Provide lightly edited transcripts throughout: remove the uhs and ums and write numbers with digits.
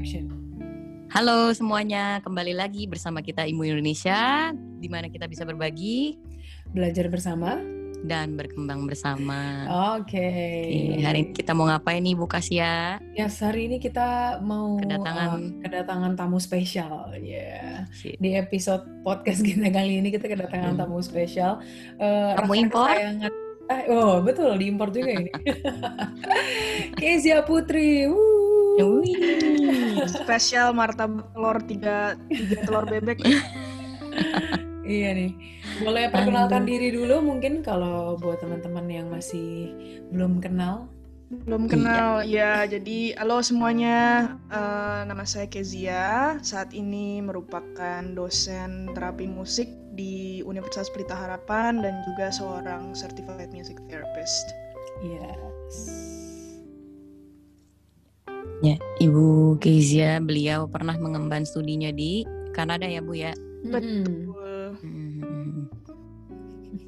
Action. Halo semuanya, kembali lagi bersama kita Imun Indonesia, di mana kita bisa berbagi, belajar bersama, dan berkembang bersama. Oke. Hari ini kita mau ngapain nih, Bu Kezia? Yes, hari ini kita mau kedatangan tamu spesial. Yeah. Di episode podcast kita kali ini kita kedatangan tamu spesial. Tamu impor. Oh betul, diimpor juga ini. Kezia Putri. Spesial martabak telur tiga telur bebek. Iya nih. Boleh perkenalkan diri dulu mungkin kalau buat teman-teman yang masih belum kenal. Ya, jadi halo semuanya, nama saya Kezia. Saat ini merupakan dosen terapi musik di Universitas Pelita Harapan dan juga seorang certified music therapist. Yes. Ya, Ibu Kezia, beliau pernah mengemban studinya di Kanada ya, Bu ya? Betul.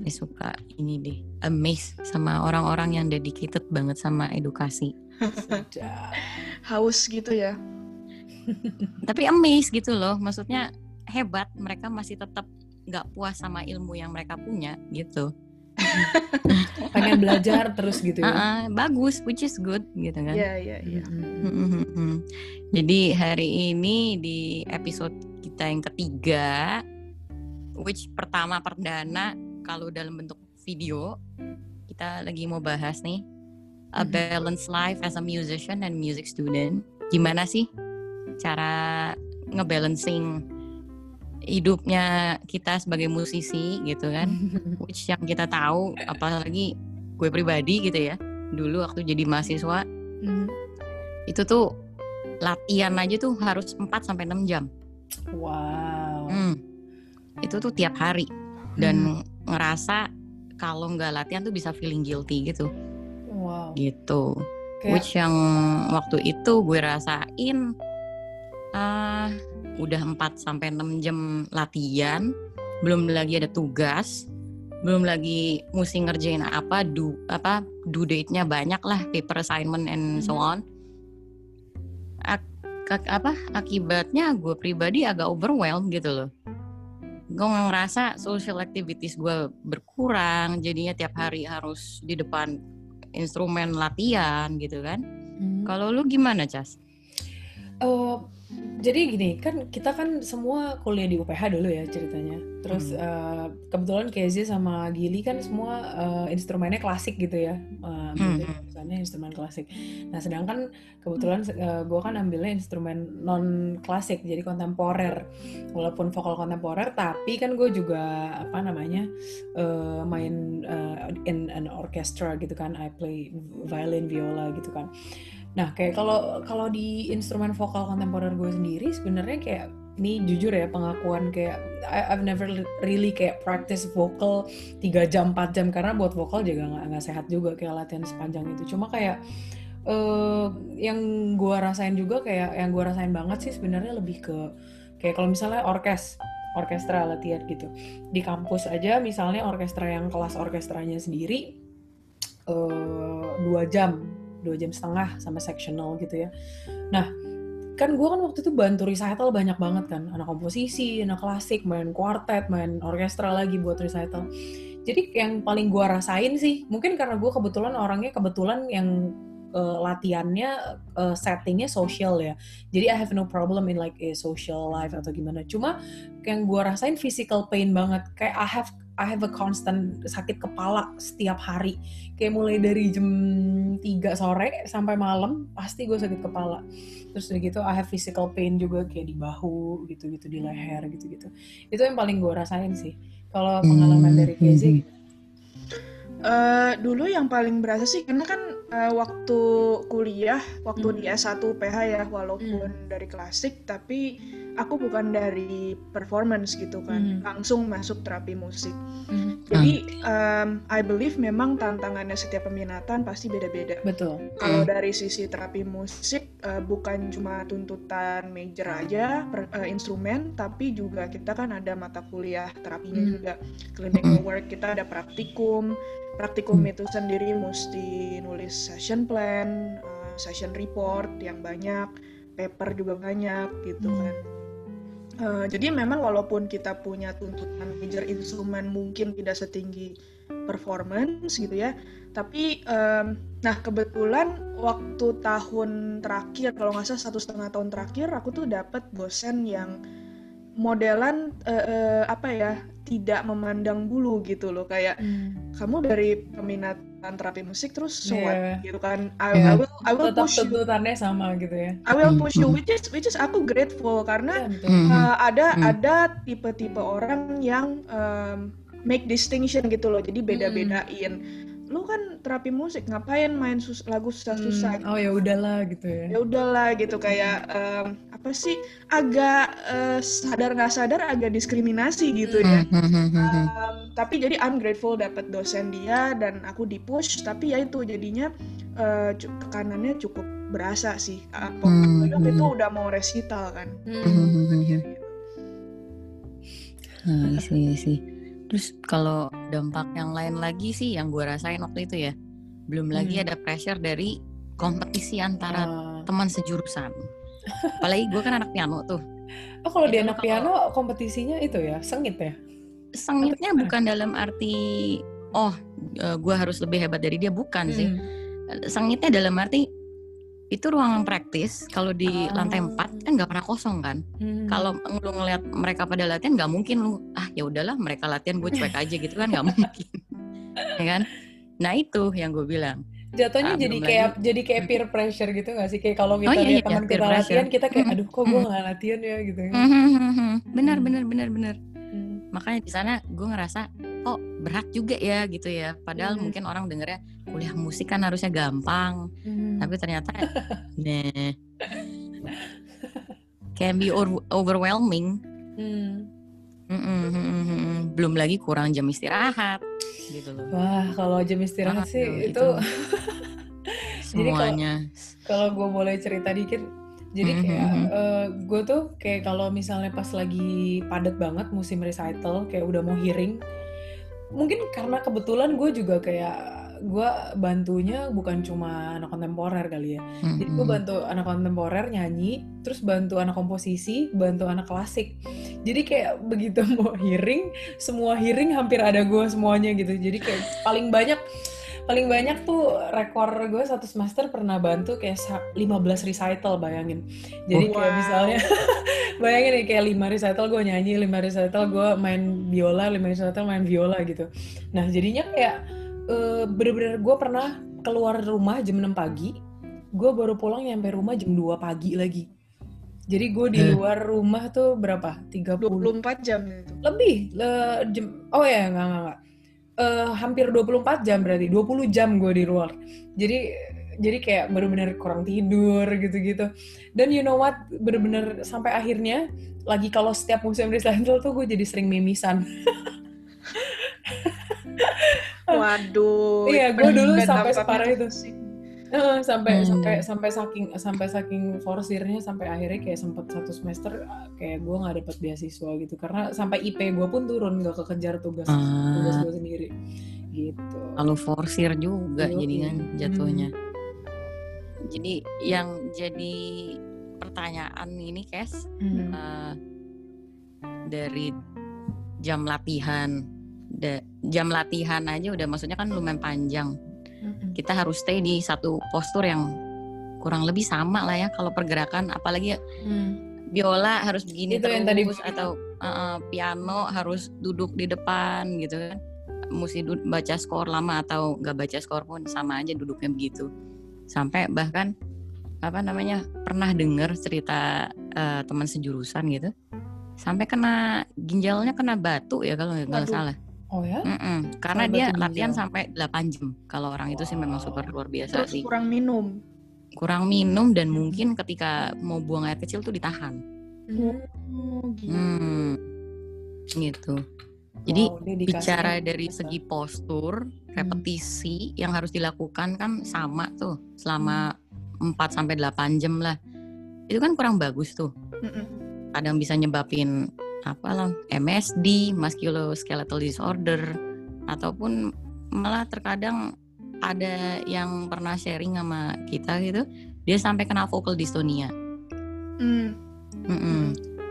Saya suka ini deh, amazed sama orang-orang yang dedicated banget sama edukasi. Haus gitu ya? Tapi amazed gitu loh, maksudnya hebat, mereka masih tetap gak puas sama ilmu yang mereka punya gitu. Pengen belajar terus gitu ya. Bagus, which is good gitu kan. Iya. Jadi hari ini di episode kita yang ketiga, which pertama perdana kalau dalam bentuk video, kita lagi mau bahas nih a balanced life as a musician and music student. Gimana sih cara ngebalancing hidupnya kita sebagai musisi gitu kan, which yang kita tahu, apalagi gue pribadi gitu ya, dulu waktu jadi mahasiswa itu tuh latihan aja tuh harus 4-6 jam. Wow. Itu tuh tiap hari dan ngerasa kalau nggak latihan tuh bisa feeling guilty gitu. Wow. Gitu. Okay. Which yang waktu itu gue rasain udah 4-6 jam latihan, belum lagi ada tugas, belum lagi mesti ngerjain due date-nya banyak lah, paper assignment and so on. Akibatnya gue pribadi agak overwhelmed gitu loh. Gue ngerasa social activities gue berkurang, jadinya tiap hari harus di depan instrumen latihan gitu kan. Kalau lu gimana, Cas? Jadi gini, kan kita kan semua kuliah di UPH dulu ya ceritanya. Terus kebetulan Kezia sama Gili kan semua instrumennya klasik gitu ya, misalnya instrumen klasik. Nah sedangkan kebetulan gue kan ambilnya instrumen non klasik, jadi kontemporer. Walaupun vokal kontemporer, tapi kan gue juga main in an orchestra gitu kan. I play violin, viola gitu kan. Nah, kayak kalau di instrumen vokal kontemporer gue sendiri sebenarnya kayak ini jujur ya, pengakuan kayak I've never really kayak practice vokal 3 jam 4 jam karena buat vokal juga enggak sehat juga kayak latihan sepanjang itu. Cuma kayak yang gue rasain juga kayak yang gue rasain banget sih sebenarnya lebih ke kayak kalau misalnya orkestra latihan gitu. Di kampus aja misalnya orkestra yang kelas orkestranya sendiri 2 jam, 2,5 jam sama sectional gitu ya. Nah, kan gue kan waktu itu bantu recital banyak banget kan, anak komposisi, anak klasik, main quartet, main orkestra lagi buat recital. Jadi yang paling gue rasain sih, mungkin karena gue kebetulan yang latihannya settingnya social ya. Jadi I have no problem in like a social life atau gimana. Cuma yang gue rasain physical pain banget, kayak I have a constant sakit kepala setiap hari. Kayak mulai dari jam 3 sore sampai malam pasti gue sakit kepala. Terus udah gitu I have physical pain juga kayak di bahu gitu-gitu, di leher gitu-gitu. Itu yang paling gue rasain sih. Kalau pengalaman dari Kezia dulu yang paling berasa sih karena kan waktu kuliah, di S1 PH ya, walaupun dari klasik, tapi aku bukan dari performance gitu kan, langsung masuk terapi musik. Jadi I believe memang tantangannya setiap peminatan pasti beda-beda. Betul. Kalau dari sisi terapi musik, bukan cuma tuntutan major aja, instrumen, tapi juga kita kan ada mata kuliah terapinya juga, clinical work, kita ada praktikum. Praktikum itu sendiri mesti nulis session plan, session report yang banyak, paper juga banyak gitu kan. Jadi memang walaupun kita punya tuntutan major instrumen mungkin tidak setinggi performance gitu ya, tapi nah kebetulan waktu tahun terakhir, kalau nggak salah 1,5 tahun terakhir, aku tuh dapet dosen yang modelan tidak memandang bulu gitu loh, kayak kamu dari peminatan terapi musik terus what gitu kan, I will push you, tuntutannya sama gitu ya, I will push you, which is aku grateful karena ada tipe-tipe orang yang make distinction gitu loh, jadi beda-bedain. Lu kan terapi musik, ngapain main lagu susah-susah? Oh ya udahlah gitu ya. Ya udahlah gitu, kayak apa sih, agak sadar nggak sadar agak diskriminasi gitu ya. Tapi jadi I'm grateful dapat dosen dia dan aku dipush, tapi ya itu jadinya tekanannya cukup berasa sih. Itu udah mau resital kan. Iya. Terus kalau dampak yang lain lagi sih yang gue rasain waktu itu ya, belum lagi ada pressure dari kompetisi antara teman sejurusan. Apalagi gue kan anak piano tuh. Oh kalau di anak piano kompetisinya itu ya, sengit ya? Sengitnya bukan dalam arti, gue harus lebih hebat dari dia, bukan sih. Sengitnya dalam arti, itu ruangan praktis, kalau di lantai 4 kan nggak pernah kosong kan. Kalau lu ngeliat mereka pada latihan, nggak mungkin lu ya udahlah mereka latihan gue cuek aja gitu kan, nggak mungkin, ya kan? Nah itu yang gue bilang. Jatuhnya jadi kayak peer pressure gitu nggak sih, kayak kalau kita lihat teman kita latihan kita kayak aduh kok gue nggak latihan ya gitu. Benar. Makanya di sana gue ngerasa berat juga ya gitu ya, padahal mungkin orang dengernya kuliah musik kan harusnya gampang, tapi ternyata can be overwhelming. Belum lagi kurang jam istirahat gitu loh. Wah kalau jam istirahat sih itu semuanya. Kalau gue boleh cerita dikit, jadi kayak gue tuh kayak kalau misalnya pas lagi padat banget musim recital, kayak udah mau hearing, mungkin karena kebetulan gue juga kayak gue bantunya bukan cuma anak kontemporer kali ya, jadi gue bantu anak kontemporer nyanyi, terus bantu anak komposisi, bantu anak klasik, jadi kayak begitu mau hearing, semua hearing hampir ada gue semuanya gitu. Jadi kayak paling banyak tuh rekor gue satu semester pernah bantu kayak 15 recital, bayangin. Jadi kayak misalnya bayangin nih kayak 5 recital gue nyanyi, 5 recital gue main biola, 5 recital main viola gitu. Nah jadinya kayak bener-bener gue pernah keluar rumah jam 6 pagi, gue baru pulang nyampe rumah jam 2 pagi lagi. Jadi gue di luar rumah tuh berapa? 24 jam itu. Lebih jam, enggak. Hampir 24 jam berarti, 20 jam gue di luar. Jadi kayak bener-bener kurang tidur gitu-gitu. Dan you know what, bener-bener sampai akhirnya, lagi kalau setiap musim recital tuh gue jadi sering mimisan. Waduh. Iya, gue dulu sampai separah itu. Sampai saking forsirnya, sampai akhirnya kayak sempet satu semester kayak gue nggak dapet beasiswa gitu karena sampai IP gue pun turun, nggak kekejar tugas gue sendiri gitu. Lalu forsir juga jadinya jatuhnya. Jadi yang jadi pertanyaan ini Kes dari jam latihan aja udah, maksudnya kan lumayan panjang. Kita harus stay di satu postur yang kurang lebih sama lah ya kalau pergerakan, apalagi biola harus begini itu terus, atau piano harus duduk di depan gitu kan, mesti baca skor lama atau nggak baca skor pun sama aja duduknya begitu. Sampai bahkan pernah dengar cerita teman sejurusan gitu sampai kena ginjalnya kena batu ya kalau nggak salah. Oh ya? Karena dia latihan sampai 8 jam. Kalau orang itu sih memang super luar biasa. Terus sih. Kurang minum dan mungkin ketika mau buang air kecil tuh ditahan. Gitu. Jadi bicara dari segi postur, repetisi yang harus dilakukan kan sama tuh selama 4-8 jam lah. Itu kan kurang bagus tuh. Kadang bisa nyebabin MSD, musculoskeletal disorder, ataupun malah terkadang ada yang pernah sharing sama kita gitu, dia sampai kena vocal dystonia.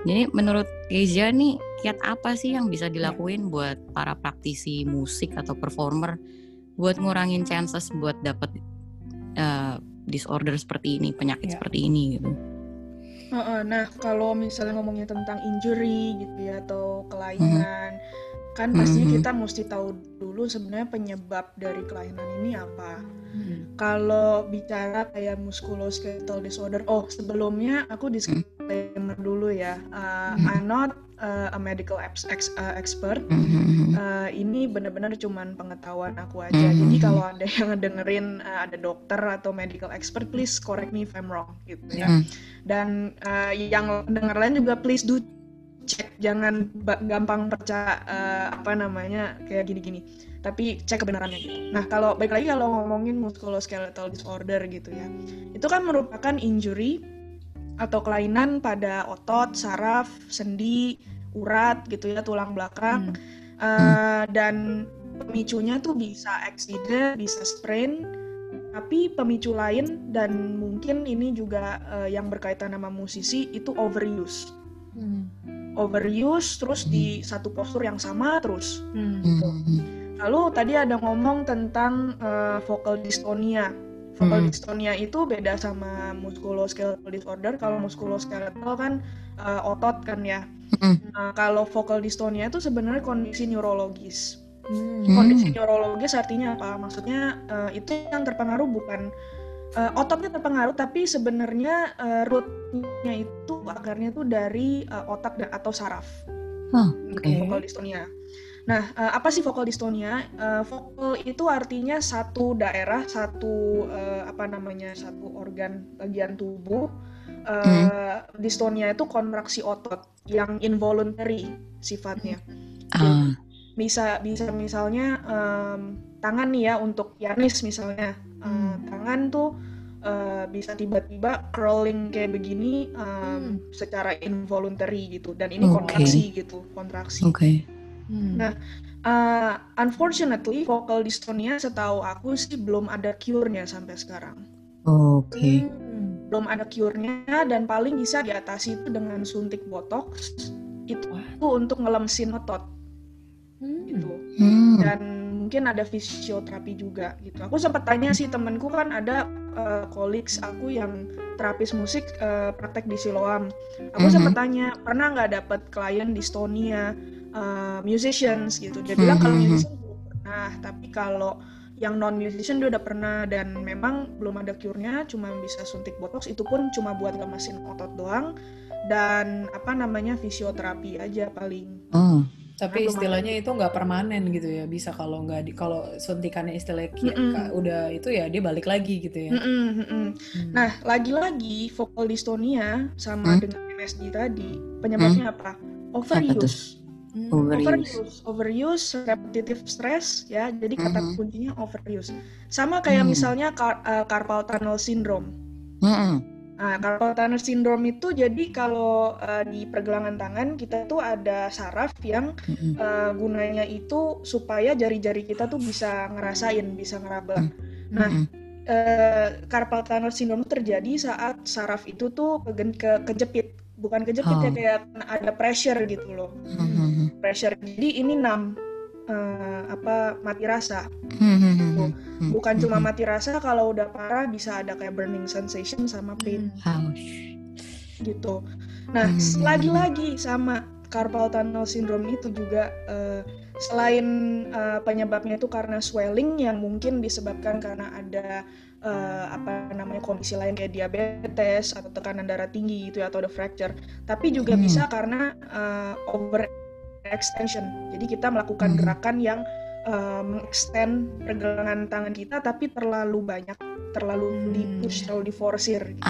Jadi menurut Kezia nih, kiat apa sih yang bisa dilakuin buat para praktisi musik atau performer buat ngurangin chances buat dapet disorder seperti ini, penyakit seperti ini gitu? Nah, kalau misalnya ngomongnya tentang injury gitu ya, atau kelainan, kan pastinya kita mesti tahu dulu sebenarnya penyebab dari kelainan ini apa. Kalau bicara kayak musculoskeletal disorder, sebelumnya aku disclaimer dulu ya, I'm not a medical expert. Ini benar-benar cuman pengetahuan aku aja. Jadi kalau ada yang ngedengerin ada dokter atau medical expert, please correct me if I'm wrong gitu ya. Dan yang denger lain juga please do cek, jangan gampang percaya kayak gini-gini. Tapi cek kebenarannya gitu. Nah, kalau balik lagi kalau ngomongin musculoskeletal disorder gitu ya. Itu kan merupakan injury atau kelainan pada otot, saraf, sendi, urat gitu ya, tulang belakang, dan pemicunya tuh bisa accident, bisa sprain, tapi pemicu lain dan mungkin ini juga yang berkaitan sama musisi itu overuse. Overuse terus di satu postur yang sama terus gitu. Lalu tadi ada ngomong tentang vocal dystonia. Vocal dystonia itu beda sama musculoskeletal disorder. Kalau musculoskeletal kan otot kan ya. Kalau vocal dystonia itu sebenarnya kondisi neurologis. Kondisi neurologis artinya apa? Maksudnya itu yang terpengaruh bukan ototnya terpengaruh, tapi sebenarnya rootnya itu akarnya itu dari otak atau saraf. Vocal dystonia. Nah, apa sih vocal dystonia? Vocal itu artinya satu daerah, satu organ bagian tubuh. Dystonia itu kontraksi otot yang involuntary sifatnya. Bisa misalnya tangan nih ya, untuk pianis misalnya. Tangan tuh bisa tiba-tiba curling kayak begini secara involuntary gitu. Dan ini kontraksi gitu, kontraksi. Nah, unfortunately vocal dystonia setahu aku sih belum ada cure-nya sampai sekarang. Belum ada cure-nya dan paling bisa diatasi itu dengan suntik botox. Itu untuk ngelemsin otot. Gitu. Dan mungkin ada fisioterapi juga gitu. Aku sempat tanya sih, temanku kan ada colleagues aku yang terapis musik praktek di Siloam. Aku sempat tanya, pernah nggak dapat klien dystonia musicians gitu. Dia bilang kalau musician belum pernah, tapi kalau yang non musician dia udah pernah dan memang belum ada cure-nya, cuma bisa suntik botox, itu pun cuma buat lemesin otot doang dan fisioterapi aja paling. Tapi istilahnya itu nggak permanen gitu ya, bisa kalau nggak kalau suntikannya istilahnya udah itu ya dia balik lagi gitu ya. Nah, lagi-lagi vocal dystonia sama dengan MSD tadi penyebabnya apa? Overuse. Overuse, repetitive stress ya. Jadi kata kuncinya overuse. Sama kayak misalnya carpal tunnel syndrome. Nah, carpal tunnel syndrome itu jadi kalau di pergelangan tangan kita tuh ada saraf yang gunanya itu supaya jari-jari kita tuh bisa ngerasain, bisa ngeraba. Nah, carpal tunnel syndrome terjadi saat saraf itu tuh kejepit. Bukan kejepit ya, kayak ada pressure gitu loh. Pressure, jadi ini mati rasa. Bukan cuma mati rasa, kalau udah parah bisa ada kayak burning sensation sama pain gitu. Nah, lagi-lagi sama carpal tunnel syndrome itu juga selain penyebabnya itu karena swelling yang mungkin disebabkan karena ada kondisi lain kayak diabetes atau tekanan darah tinggi gitu ya, atau the fracture, tapi juga bisa karena overextension. Jadi kita melakukan gerakan yang mengextend pergelangan tangan kita tapi terlalu banyak, terlalu dipush, terlalu diforsir gitu.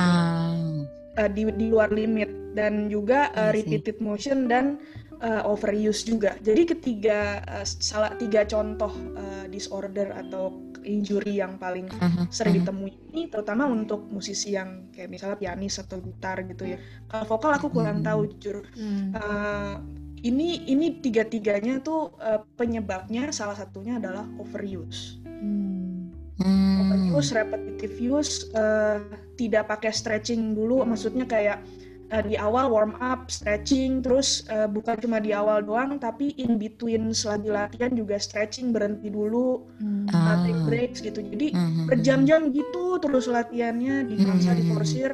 Di luar limit, dan juga repeated motion dan overuse juga. Jadi ketiga tiga contoh disorder atau injury yang paling sering ditemui ini, terutama untuk musisi yang kayak misalnya pianis atau gitar gitu ya. Kalau vokal aku kurang tahu jujur. Ini tiga-tiganya tuh penyebabnya salah satunya adalah overuse. Overuse, repetitive use, tidak pakai stretching dulu, maksudnya kayak di awal warm up, stretching, terus bukan cuma di awal doang, tapi in between selagi latihan juga stretching, berhenti dulu, take breaks gitu. Jadi berjam-jam gitu terus latihannya, dipaksa, diforsir,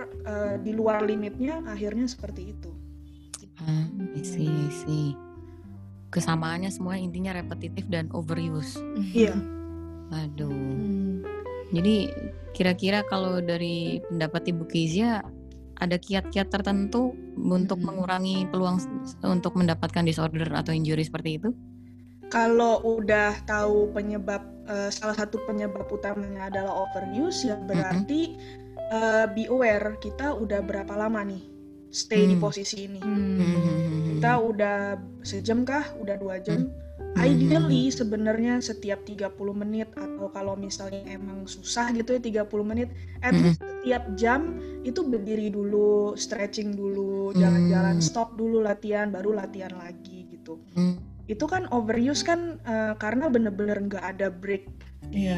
di luar limitnya, akhirnya seperti itu. I see. Kesamaannya semua intinya repetitif dan overuse. Iya. Aduh. Jadi kira-kira kalau dari pendapat Ibu Kezia, ada kiat-kiat tertentu untuk mengurangi peluang untuk mendapatkan disorder atau injury seperti itu? Kalau udah tahu penyebab, salah satu penyebab utamanya adalah overuse, ya berarti be aware kita udah berapa lama nih stay di posisi ini. Kita udah sejam kah? Udah 2 jam? Ideally sebenarnya setiap 30 menit atau kalau misalnya emang susah gitu ya 30 menit at least setiap jam itu berdiri dulu, stretching dulu, jalan-jalan, stop dulu latihan, baru latihan lagi gitu. Itu kan overuse kan karena bener-bener nggak ada break di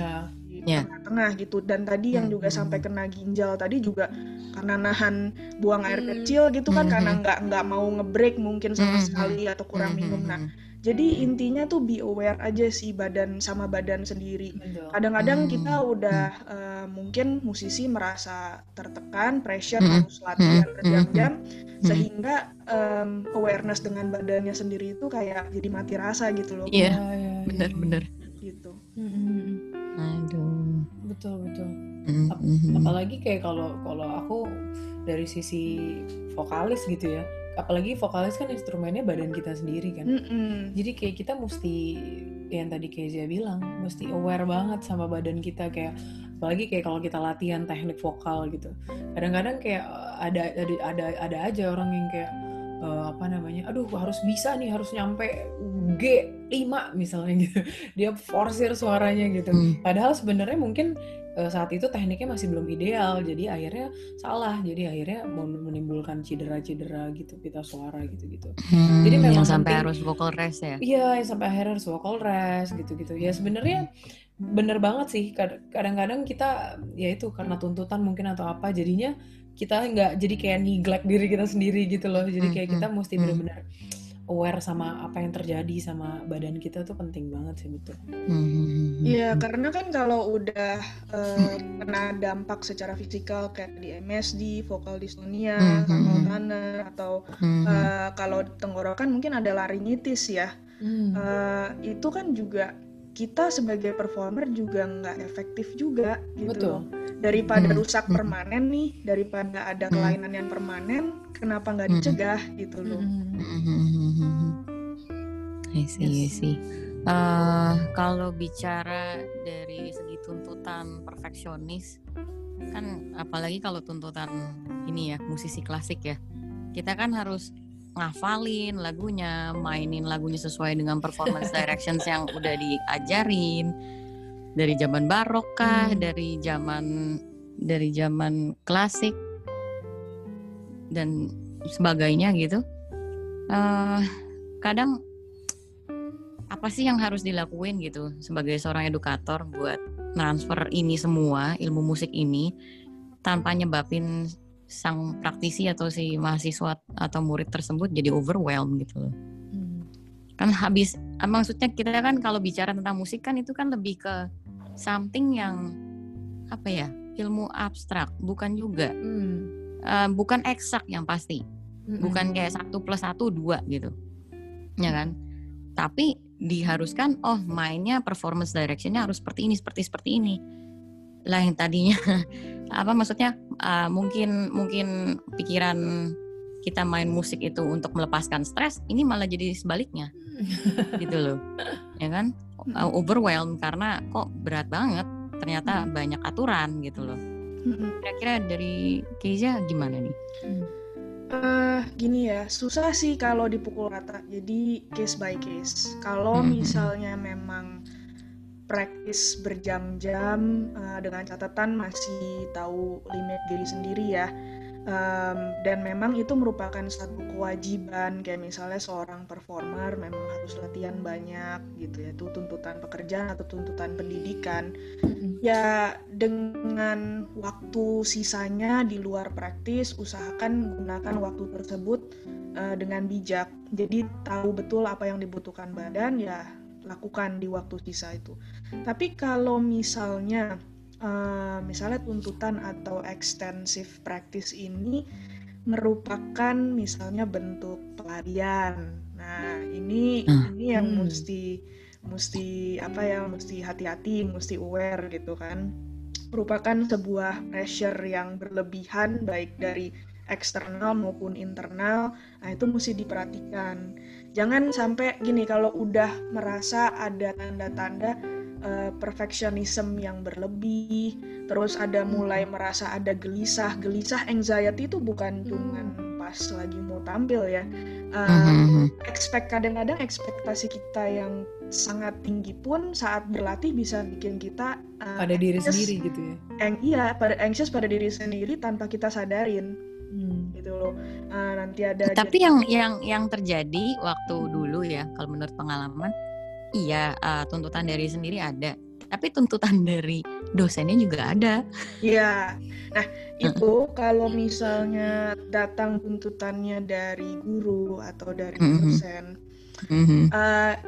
tengah-tengah gitu. Dan tadi yang juga sampai kena ginjal tadi juga karena nahan buang air kecil gitu kan, karena nggak mau ngebreak mungkin sama sekali atau kurang minum. Nah, jadi intinya tuh be aware aja sih badan sama badan sendiri. Kadang-kadang kita udah mungkin musisi merasa tertekan, pressure, harus latihan berjam-jam, sehingga awareness dengan badannya sendiri itu kayak jadi mati rasa gitu loh. Iya, benar-benar. Gitu. Aduh. Betul. Apalagi kayak kalau aku dari sisi vokalis gitu ya. Apalagi vokalis kan instrumennya badan kita sendiri kan. Jadi kayak kita mesti, yang tadi Kezia bilang, mesti aware banget sama badan kita. Kayak apalagi kayak kalau kita latihan teknik vokal gitu, kadang-kadang kayak ada aja orang yang kayak aduh harus bisa nih, harus nyampe G5 misalnya gitu. Dia forsir suaranya gitu. Padahal sebenarnya mungkin saat itu tekniknya masih belum ideal, jadi akhirnya salah, jadi akhirnya menimbulkan cedera-cedera gitu, pita suara gitu-gitu. Jadi memang sampai harus vocal rest ya? Iya, sampai akhirnya harus vocal rest gitu-gitu. Ya sebenarnya bener banget sih, kadang-kadang kita ya itu karena tuntutan mungkin atau apa, jadinya kita nggak, jadi kayak neglect diri kita sendiri gitu loh. Jadi kayak kita mesti benar-benar aware sama apa yang terjadi sama badan kita tuh penting banget sih, betul. Iya, karena kan kalau udah kena dampak secara fisikal kayak di MSD, vokal dystonia, kanker tanah, atau kalau tenggorokan mungkin ada laringitis ya. Itu kan juga kita sebagai performer juga nggak efektif juga gitu. Betul. Daripada rusak permanen nih, daripada ada kelainan yang permanen, kenapa nggak dicegah gitu loh. I see. Kalau bicara dari segi tuntutan perfeksionis, kan apalagi kalau tuntutan ini ya, musisi klasik ya, kita kan harus ngafalin lagunya, mainin lagunya sesuai dengan performance directions yang udah diajarin dari zaman barok kah, dari zaman klasik dan sebagainya gitu. Kadang apa sih yang harus dilakuin gitu sebagai seorang edukator buat transfer ini semua ilmu musik ini tanpa nyebabin sang praktisi atau si mahasiswa atau murid tersebut jadi overwhelmed gitu loh. Kan habis, maksudnya kita kan kalau bicara tentang musik kan itu kan lebih ke something yang apa ya, ilmu abstrak, bukan juga bukan eksak yang pasti, bukan kayak 1+1=2 gitu ya kan, tapi diharuskan mainnya performance directionnya harus seperti ini. Lah yang tadinya mungkin pikiran kita main musik itu untuk melepaskan stres, ini malah jadi sebaliknya gitu loh ya kan, overwhelmed karena kok berat banget ternyata, banyak aturan gitu loh. Kira-kira dari Kezia gimana nih? Gini ya, susah sih kalau dipukul rata, jadi case by case. Kalau misalnya memang praktis berjam-jam dengan catatan masih tahu limit diri sendiri ya, dan memang itu merupakan satu kewajiban, kayak misalnya seorang performer memang harus latihan banyak gitu ya, itu tuntutan pekerjaan atau tuntutan pendidikan. Ya, dengan waktu sisanya di luar praktis, usahakan gunakan waktu tersebut dengan bijak. Jadi tahu betul apa yang dibutuhkan badan, ya lakukan di waktu sisa itu. Tapi kalau misalnya tuntutan atau extensive practice ini merupakan misalnya bentuk pelarian. Nah, ini yang mesti hati-hati, mesti aware gitu kan. Merupakan sebuah pressure yang berlebihan baik dari eksternal maupun internal. Nah, itu mesti diperhatikan. Jangan sampai gini, kalau udah merasa ada tanda-tanda perfectionism yang berlebih, terus ada mulai merasa ada gelisah. Anxiety itu bukan cuma pas lagi mau tampil ya. Kadang-kadang ekspektasi kita yang sangat tinggi pun saat berlatih bisa bikin kita pada diri sendiri gitu ya. Anxious pada diri sendiri tanpa kita sadarin. Gitu loh. Nanti ada. Tapi yang terjadi waktu dulu ya, kalau menurut pengalaman, iya tuntutan dari sendiri ada. Tapi tuntutan dari dosennya juga ada. Iya. Nah, itu kalau misalnya datang tuntutannya dari guru atau dari dosen.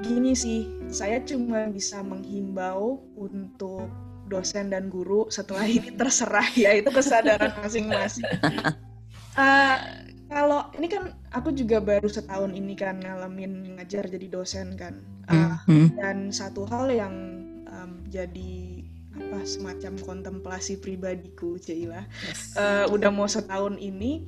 Gini sih, saya cuma bisa menghimbau untuk dosen dan guru, setelah ini terserah ya, itu kesadaran masing-masing. Kalau ini kan aku juga baru setahun ini kan ngalamin ngajar jadi dosen kan. Dan satu hal yang jadi apa semacam kontemplasi pribadiku, Cila. Udah mau setahun ini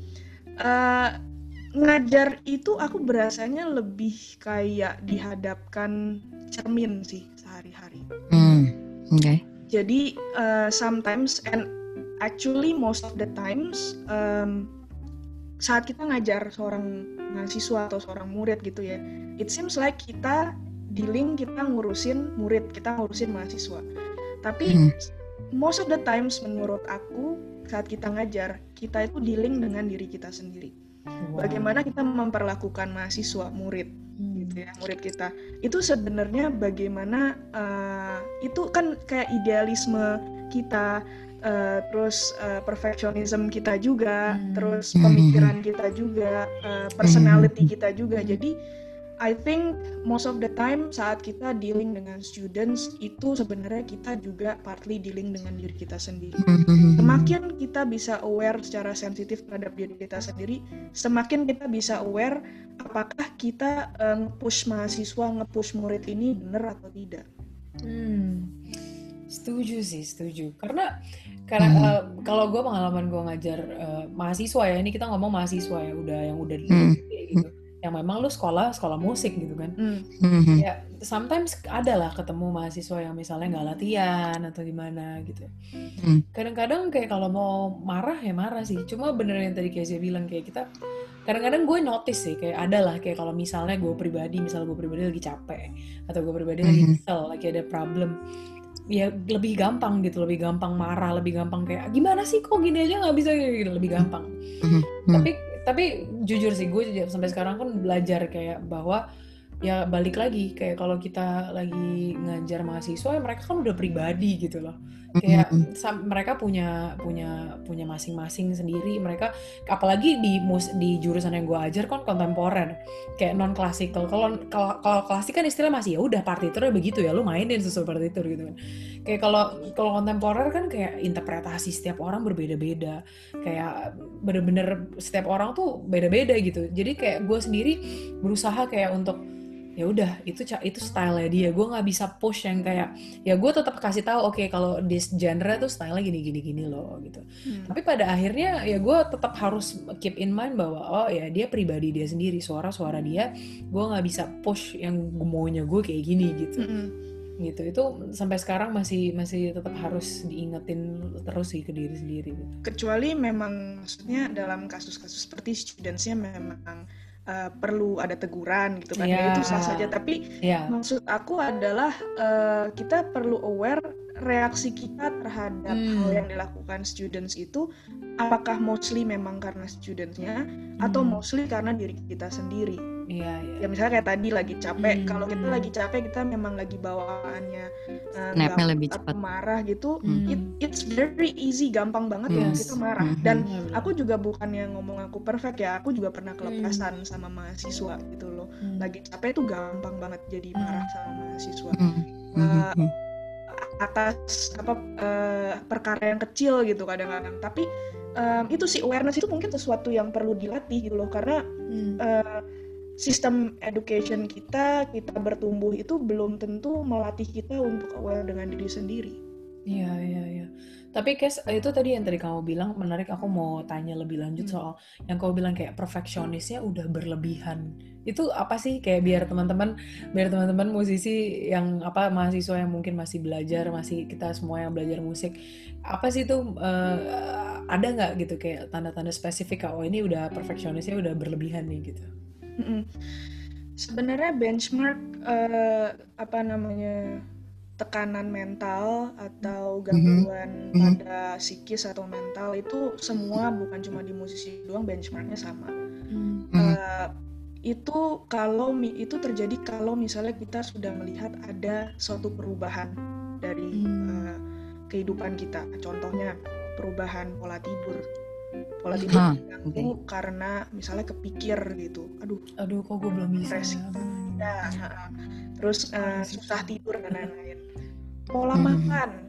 ngajar itu aku berasanya lebih kayak dihadapkan cermin sih sehari-hari. Okay. Jadi sometimes and actually most of the times saat kita ngajar seorang mahasiswa atau seorang murid gitu ya, it seems like kita ngurusin murid, kita ngurusin mahasiswa. Tapi most of the times menurut aku saat kita ngajar, kita itu dealing dengan diri kita sendiri. Wow. Bagaimana kita memperlakukan mahasiswa, murid, gitu ya, murid kita. Itu sebenarnya bagaimana itu kan kayak idealisme kita, terus perfectionism kita juga, terus pemikiran kita juga, personality kita juga. Jadi I think most of the time saat kita dealing dengan students itu sebenarnya kita juga partly dealing dengan diri kita sendiri. Semakin kita bisa aware secara sensitif terhadap diri kita sendiri, semakin kita bisa aware apakah kita nge-push mahasiswa, nge-push murid ini benar atau tidak. Setuju. Karena kalau gue pengalaman gue ngajar mahasiswa ya, ini kita ngomong mahasiswa ya, udah gitu. Yang memang lu sekolah musik gitu kan. Ya, sometimes ada lah ketemu mahasiswa yang misalnya nggak latihan atau gimana gitu. Kadang-kadang kayak kalau mau marah ya marah sih. Cuma bener yang tadi Kezia bilang, kayak kita kadang-kadang gue notice sih, kayak ada lah, kayak kalau misalnya gue pribadi lagi capek atau gue pribadi lagi kesel, lagi ada problem, ya lebih gampang gitu, lebih gampang marah, lebih gampang kayak gimana sih kok gini aja nggak bisa gitu, lebih gampang. Tapi jujur sih, gue sampai sekarang pun belajar kayak bahwa ya balik lagi, kayak kalau kita lagi ngajar mahasiswa, mereka kan udah pribadi gitu loh. Kayak mereka punya masing-masing sendiri. Mereka apalagi di jurusan yang gue ajar kan kontemporer, kayak non klasikal. Kalau klasik kan istilah masih ya udah partiturnya begitu ya, lu mainin sesuai partitur gitu kan. Kayak kalau kontemporer kan kayak interpretasi setiap orang berbeda-beda. Kayak bener-bener setiap orang tuh beda-beda gitu. Jadi kayak gue sendiri berusaha kayak untuk ya udah itu style-nya dia, gue nggak bisa push yang kayak ya gue tetap kasih tahu oke, kalau this genre tuh style-nya gini loh gitu. Tapi pada akhirnya ya gue tetap harus keep in mind bahwa oh ya dia pribadi dia sendiri, suara dia, gue nggak bisa push yang maunya gue kayak gini gitu. Gitu itu sampai sekarang masih tetap harus diingetin terus sih ke diri sendiri gitu. Kecuali memang maksudnya dalam kasus-kasus seperti students-nya memang perlu ada teguran gitu kan, ya itu sah saja. Tapi maksud aku adalah kita perlu aware reaksi kita terhadap hal yang dilakukan students itu, apakah mostly memang karena students-nya atau mostly karena diri kita sendiri. Ya misalnya kayak tadi lagi capek, kalau kita lagi capek kita memang lagi bawaannya lebih cepat marah gitu, it's very easy, gampang banget ya kita marah. Dan aku juga bukannya ngomong aku perfect ya, aku juga pernah kelepasan sama mahasiswa gitu loh. Lagi capek tuh gampang banget jadi marah sama mahasiswa. Atas perkara yang kecil gitu kadang-kadang. Tapi itu sih, awareness itu mungkin sesuatu yang perlu dilatih gitu loh, karena sistem education kita bertumbuh itu belum tentu melatih kita untuk aware dengan diri sendiri. Iya. Tapi Kes, itu tadi yang tadi kamu bilang menarik, aku mau tanya lebih lanjut soal yang kamu bilang kayak perfeksionisnya udah berlebihan. Itu apa sih, kayak biar teman-teman musisi yang mahasiswa yang mungkin masih belajar, masih kita semua yang belajar musik, apa sih itu ada nggak gitu kayak tanda-tanda spesifik, oh ini udah perfeksionisnya udah berlebihan nih gitu? Sebenarnya benchmark tekanan mental atau gangguan pada psikis atau mental itu semua, bukan cuma di musisi doang, benchmarknya sama. Itu terjadi kalau misalnya kita sudah melihat ada suatu perubahan dari kehidupan kita. Contohnya perubahan pola tidur itu karena misalnya kepikir gitu, aduh kok gue belum bisa terus susah tidur dan lain-lain. Pola makan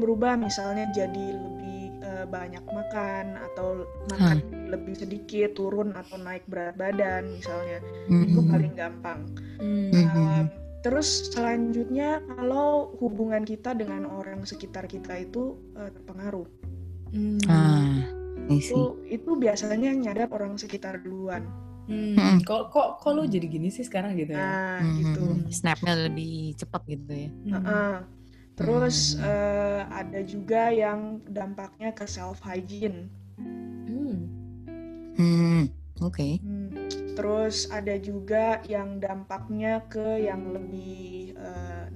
berubah, misalnya jadi lebih banyak makan atau makan lebih sedikit, turun atau naik berat badan misalnya, itu paling gampang. Terus selanjutnya kalau hubungan kita dengan orang sekitar kita itu terpengaruh. Itu biasanya nyadar orang sekitar duluan. Kok lo jadi gini sih sekarang gitu ya? Gitu. Snapnya lebih cepat gitu ya. Terus ada juga yang dampaknya ke self hygiene. Oke. Terus ada juga yang dampaknya ke yang lebih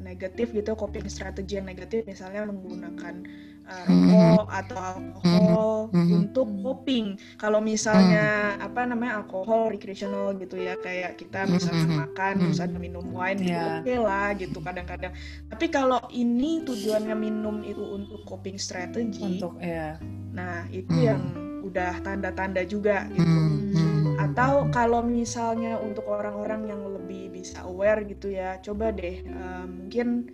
negatif gitu, coping strategi yang negatif, misalnya menggunakan rokok atau alkohol untuk coping. Kalau misalnya alkohol recreational gitu ya, kayak kita misalnya makan terus ada minum wine, oke lah gitu kadang-kadang. Tapi kalau ini tujuannya minum itu untuk coping strategy, nah itu yang udah tanda-tanda juga gitu. Atau kalau misalnya untuk orang-orang yang lebih bisa aware gitu ya, coba deh mungkin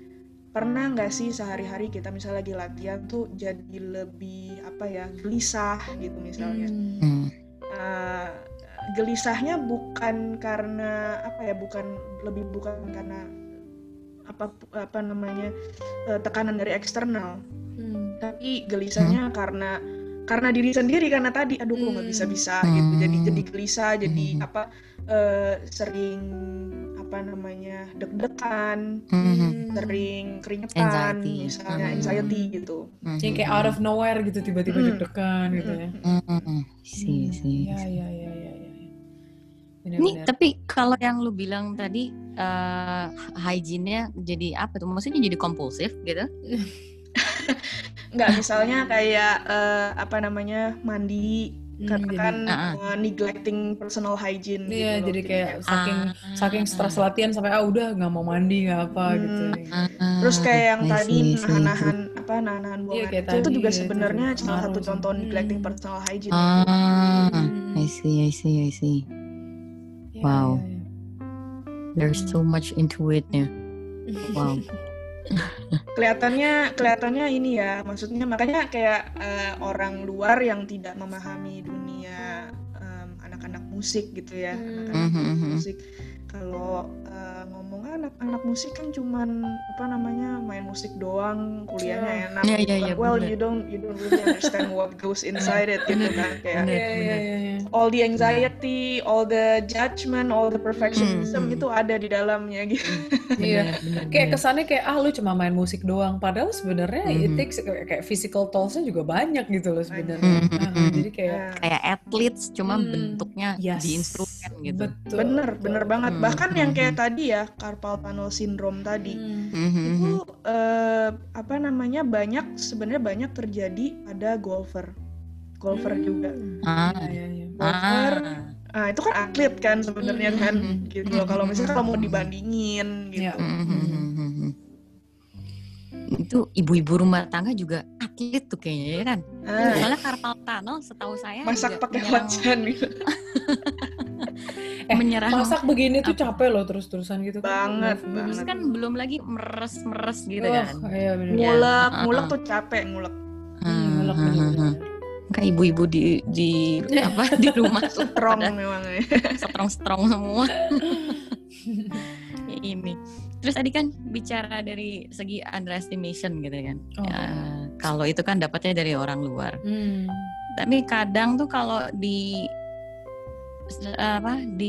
pernah nggak sih sehari-hari kita misalnya lagi latihan tuh jadi lebih gelisah gitu misalnya. Gelisahnya bukan karena tekanan dari eksternal, tapi gelisahnya karena diri sendiri, karena tadi gue nggak bisa gitu, jadi gelisah, jadi sering deg-degan, sering keringetan, anxiety gitu. Jadi kayak out of nowhere gitu, tiba-tiba deg-degan gitu ya. Iya. Ini tapi kalau yang lu bilang tadi hygiene-nya jadi apa tuh? Maksudnya jadi kompulsif gitu? Enggak, misalnya kayak mandi, karena kan neglecting personal hygiene. Iya, gitu jadi kayak saking stres latihan sampai udah nggak mau mandi, nggak gitu. Terus kayak yang tadi nahan buangan itu juga sebenarnya salah satu contoh neglecting personal hygiene. I see. Yeah, wow, yeah. There's so much into it-nya. Wow. kelihatannya ini ya, maksudnya makanya kayak orang luar yang tidak memahami dunia anak-anak musik gitu ya, anak-anak musik kalau ngomong anak-anak musik kan cuman main musik doang, kuliahnya enak. You don't really understand what goes inside it gitu kan, kayak all the anxiety, all the judgment, all the perfectionism itu ada di dalamnya gitu. Kayak kesannya kayak lu cuma main musik doang, padahal sebenarnya it takes kayak physical tollsnya juga banyak gitu loh sebenarnya. Jadi kayak athletes cuma bentuknya di instrumen gitu. Betul. Bener banget. Bahkan yang kayak tadi ya, carpal tunnel syndrome tadi itu banyak terjadi pada golfer juga. Golfer itu kan atlet kan sebenarnya kan gitu loh, kalau misalnya kalau mau dibandingin gitu. Itu ibu-ibu rumah tangga juga atlet tuh kayaknya ya kan. Soalnya carpal tunnel setahu saya masak pakai wajan gitu. Masak begini tuh capek loh terus-terusan gitu banget. Terus kan belum lagi meres-meres gitu kan. Ngulek tuh capek ngulek. Kayak ibu-ibu di apa di rumah tuh strong memang ya. Strong semua. Ini. Terus tadi kan bicara dari segi underestimation gitu kan. Kalau itu kan dapatnya dari orang luar. Tapi kadang tuh kalau di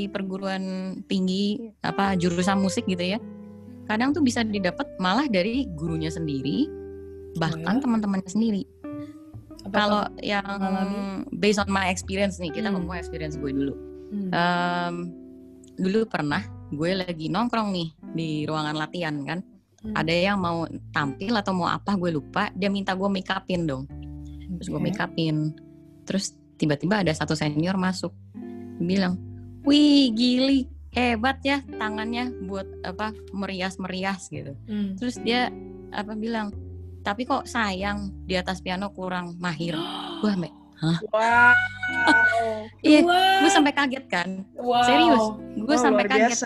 perguruan tinggi apa jurusan musik gitu ya, kadang tuh bisa didapat malah dari gurunya sendiri, bahkan teman-temannya sendiri. Kalau yang based on my experience nih, kita ngomong experience gue dulu. Dulu pernah gue lagi nongkrong nih di ruangan latihan kan, ada yang mau tampil atau mau apa gue lupa, dia minta gue make upin dong. Terus gue make upin, terus tiba-tiba ada satu senior masuk, bilang, wih gili hebat ya tangannya buat apa merias gitu. Terus dia apa bilang, tapi kok sayang di atas piano kurang mahir. Gue sampe, hah? Iya, gue sampai kaget kan. Serius, gue sampai kaget.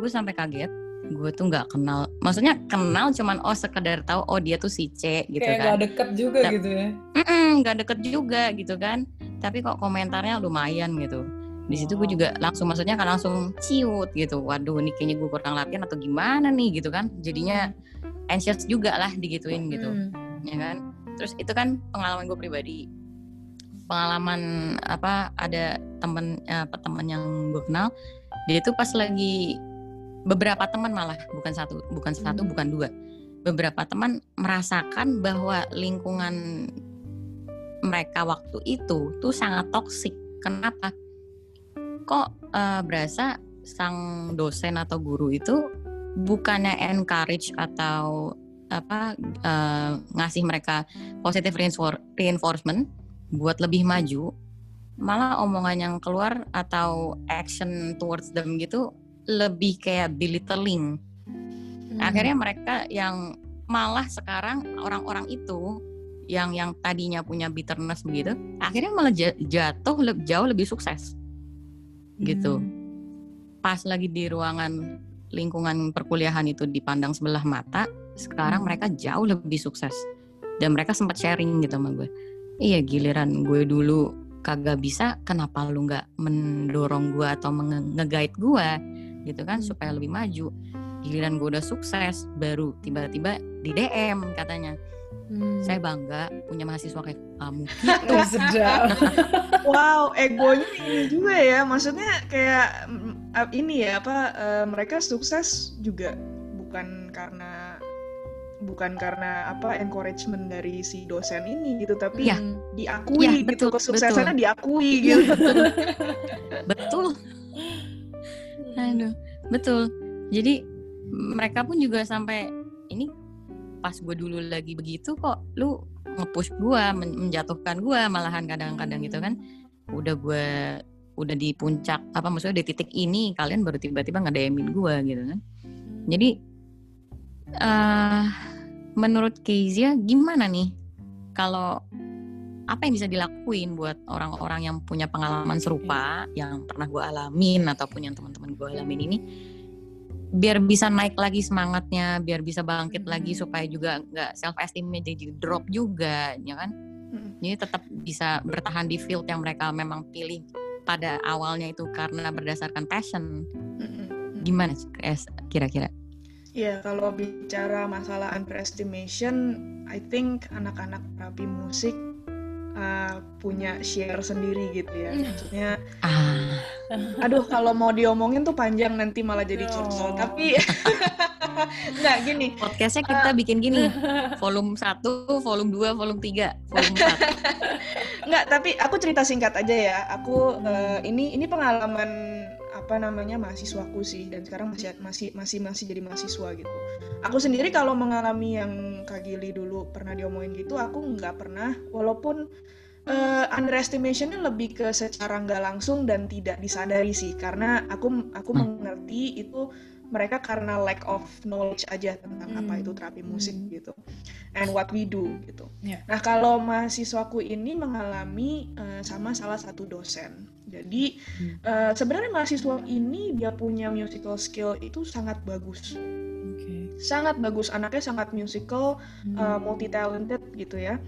Gue sampai kaget. Gue tuh nggak kenal, maksudnya kenal cuman sekedar tahu dia tuh si C gitu. Kayak kan. Nggak deket juga gitu ya. Nggak deket juga gitu kan. Tapi kok komentarnya lumayan gitu. Di situ gue juga langsung, maksudnya kan langsung ciut gitu. Waduh, ini kayaknya gue kurang latihan atau gimana nih gitu kan. Jadinya anxious juga lah digituin gitu, ya kan. Terus itu kan pengalaman gue pribadi, pengalaman apa ada temen yang gue kenal, dia tuh pas lagi beberapa teman malah bukan satu bukan dua, beberapa teman merasakan bahwa lingkungan mereka waktu itu tuh sangat toksik. Kenapa? Kok berasa sang dosen atau guru itu bukannya encourage atau ngasih mereka positive reinforcement buat lebih maju, malah omongan yang keluar atau action towards them gitu lebih kayak belittling. Akhirnya mereka yang malah sekarang orang-orang itu yang tadinya punya bitterness begitu, akhirnya malah jatuh jauh lebih sukses gitu. Pas lagi di ruangan lingkungan perkuliahan itu dipandang sebelah mata, sekarang mereka jauh lebih sukses. Dan mereka sempat sharing gitu sama gue, iya giliran gue dulu kagak bisa, kenapa lu gak mendorong gue atau nge-guide gue gitu kan, supaya lebih maju. Giliran gue udah sukses, baru tiba-tiba di DM katanya, saya bangga punya mahasiswa kayak kamu gitu. Wow, egonya ini juga ya, maksudnya kayak mereka sukses juga bukan karena encouragement dari si dosen ini gitu, tapi diakui betul, gitu, kesuksesannya betul. Diakui gitu. Betul. Aduh, betul. Jadi mereka pun juga sampai ini, pas gue dulu lagi begitu kok lu nge-push gue, menjatuhkan gue malahan kadang-kadang gitu kan. Udah di puncak, apa maksudnya di titik ini kalian baru tiba-tiba ngedayamin gue gitu kan. Jadi menurut Kezia gimana nih, kalau apa yang bisa dilakuin buat orang-orang yang punya pengalaman serupa yang pernah gue alamin ataupun yang teman-teman gue alamin ini, biar bisa naik lagi semangatnya, biar bisa bangkit lagi, supaya juga gak self-esteemnya jadi drop juga ya kan. Jadi tetap bisa bertahan di field yang mereka memang pilih pada awalnya itu karena berdasarkan passion. Gimana kira-kira? Ya, kalau bicara masalah underestimation, I think anak-anak terapi musik punya share sendiri gitu ya. Maksudnya aduh, kalau mau diomongin tuh panjang, nanti malah jadi curcol. Tapi nggak gini, podcastnya kita bikin gini, volume 1, volume 2, volume 3, volume 4. Nggak, tapi aku cerita singkat aja ya. Aku ini pengalaman mahasiswaku sih, dan sekarang masih jadi mahasiswa gitu. Aku sendiri kalau mengalami yang Kak Gili dulu pernah diomongin gitu, aku nggak pernah, walaupun underestimation-nya lebih ke secara nggak langsung dan tidak disadari sih, karena aku mengerti itu mereka karena lack of knowledge aja tentang apa itu terapi musik gitu, and what we do gitu. Yeah. Nah, kalau mahasiswaku ini mengalami sama salah satu dosen. Jadi sebenarnya mahasiswa ini dia punya musical skill itu sangat bagus. Okay. Sangat bagus, anaknya sangat musical, multi talented gitu ya.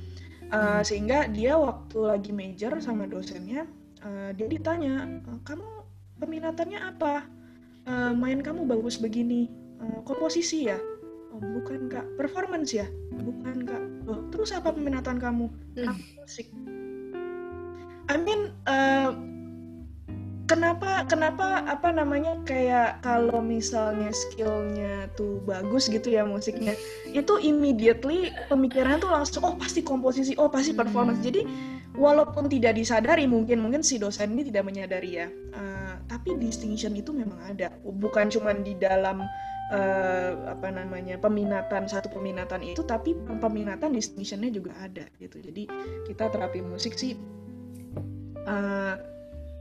Sehingga dia waktu lagi major sama dosennya, dia ditanya, kamu peminatannya apa? Main kamu bagus begini, komposisi ya? Oh, bukan kak. Performance ya? Bukan kak. Loh, terus apa peminatan kamu? Aku musik. I mean, kenapa apa namanya, kayak kalau misalnya skillnya tuh bagus gitu ya musiknya, itu immediately pemikirannya tuh langsung, oh pasti komposisi, oh pasti performance. Jadi walaupun tidak disadari, mungkin si dosen ini tidak menyadari ya, tapi distinction itu memang ada, bukan cuma di dalam apa namanya peminatan, satu peminatan itu, tapi peminatan distinction-nya juga ada gitu. Jadi kita terapi musik sih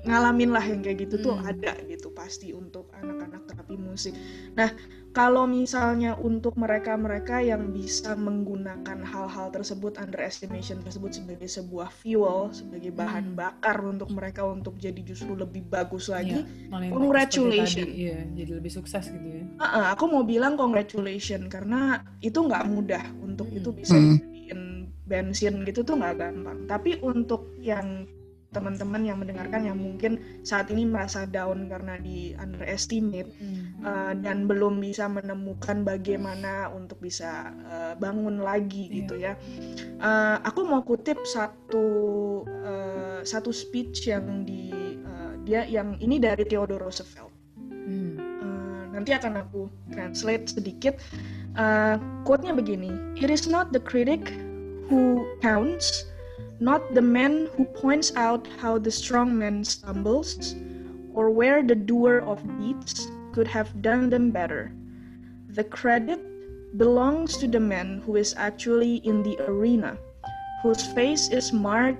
ngalamin lah yang kayak gitu tuh ada gitu, pasti untuk anak-anak terapi musik. Nah, kalau misalnya untuk mereka-mereka yang bisa menggunakan hal-hal tersebut, underestimation tersebut sebagai sebuah fuel, sebagai bahan bakar untuk mereka untuk jadi justru lebih bagus lagi, ya, congratulations. Iya, jadi lebih sukses gitu ya. Aku mau bilang congratulations, karena itu nggak mudah untuk itu bisa dijadiin bensin gitu tuh nggak gampang. Tapi untuk yang teman-teman yang mendengarkan yang mungkin saat ini merasa down karena di underestimate dan belum bisa menemukan bagaimana untuk bisa bangun lagi gitu ya. Aku mau kutip satu speech yang dia yang ini dari Theodore Roosevelt. Nanti akan aku translate sedikit. Quote-nya begini, "It is not the critic who counts, not the man who points out how the strong man stumbles, or where the doer of deeds could have done them better. The credit belongs to the man who is actually in the arena, whose face is marred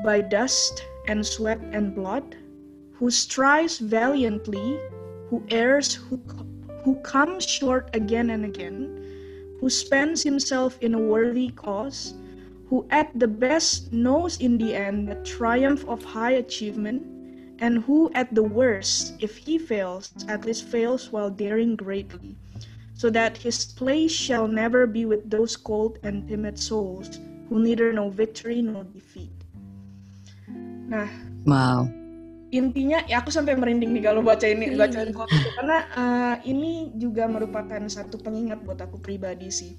by dust and sweat and blood, who strives valiantly, who errs, who comes short again and again, who spends himself in a worthy cause, who at the best knows in the end the triumph of high achievement, and who at the worst, if he fails, at least fails while daring greatly, so that his place shall never be with those cold and timid souls who neither know victory nor defeat." Nah, wow. Intinya, ya aku sampai merinding nih kalau bacain kopi, karena ini juga merupakan satu pengingat buat aku pribadi sih.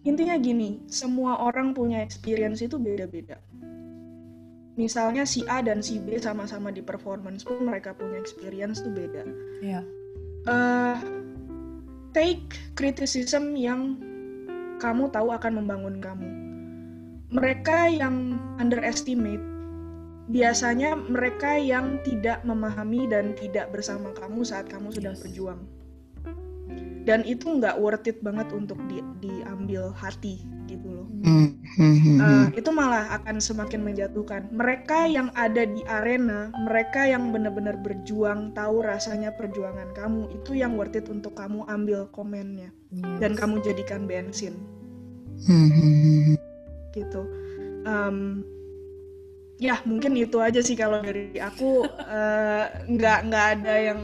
Intinya gini, semua orang punya experience itu beda-beda. Misalnya si A dan si B sama-sama di performance pun mereka punya experience itu beda. Yeah. Take criticism yang kamu tahu akan membangun kamu. Mereka yang underestimate, biasanya mereka yang tidak memahami dan tidak bersama kamu saat kamu sedang berjuang. Dan itu nggak worth it banget untuk diambil hati gitu loh. Itu malah akan semakin menjatuhkan. Mereka yang ada di arena, mereka yang benar-benar berjuang, tahu rasanya perjuangan kamu, itu yang worth it untuk kamu ambil komennya dan kamu jadikan bensin. Gitu. Ya mungkin itu aja sih kalau dari aku, nggak ada yang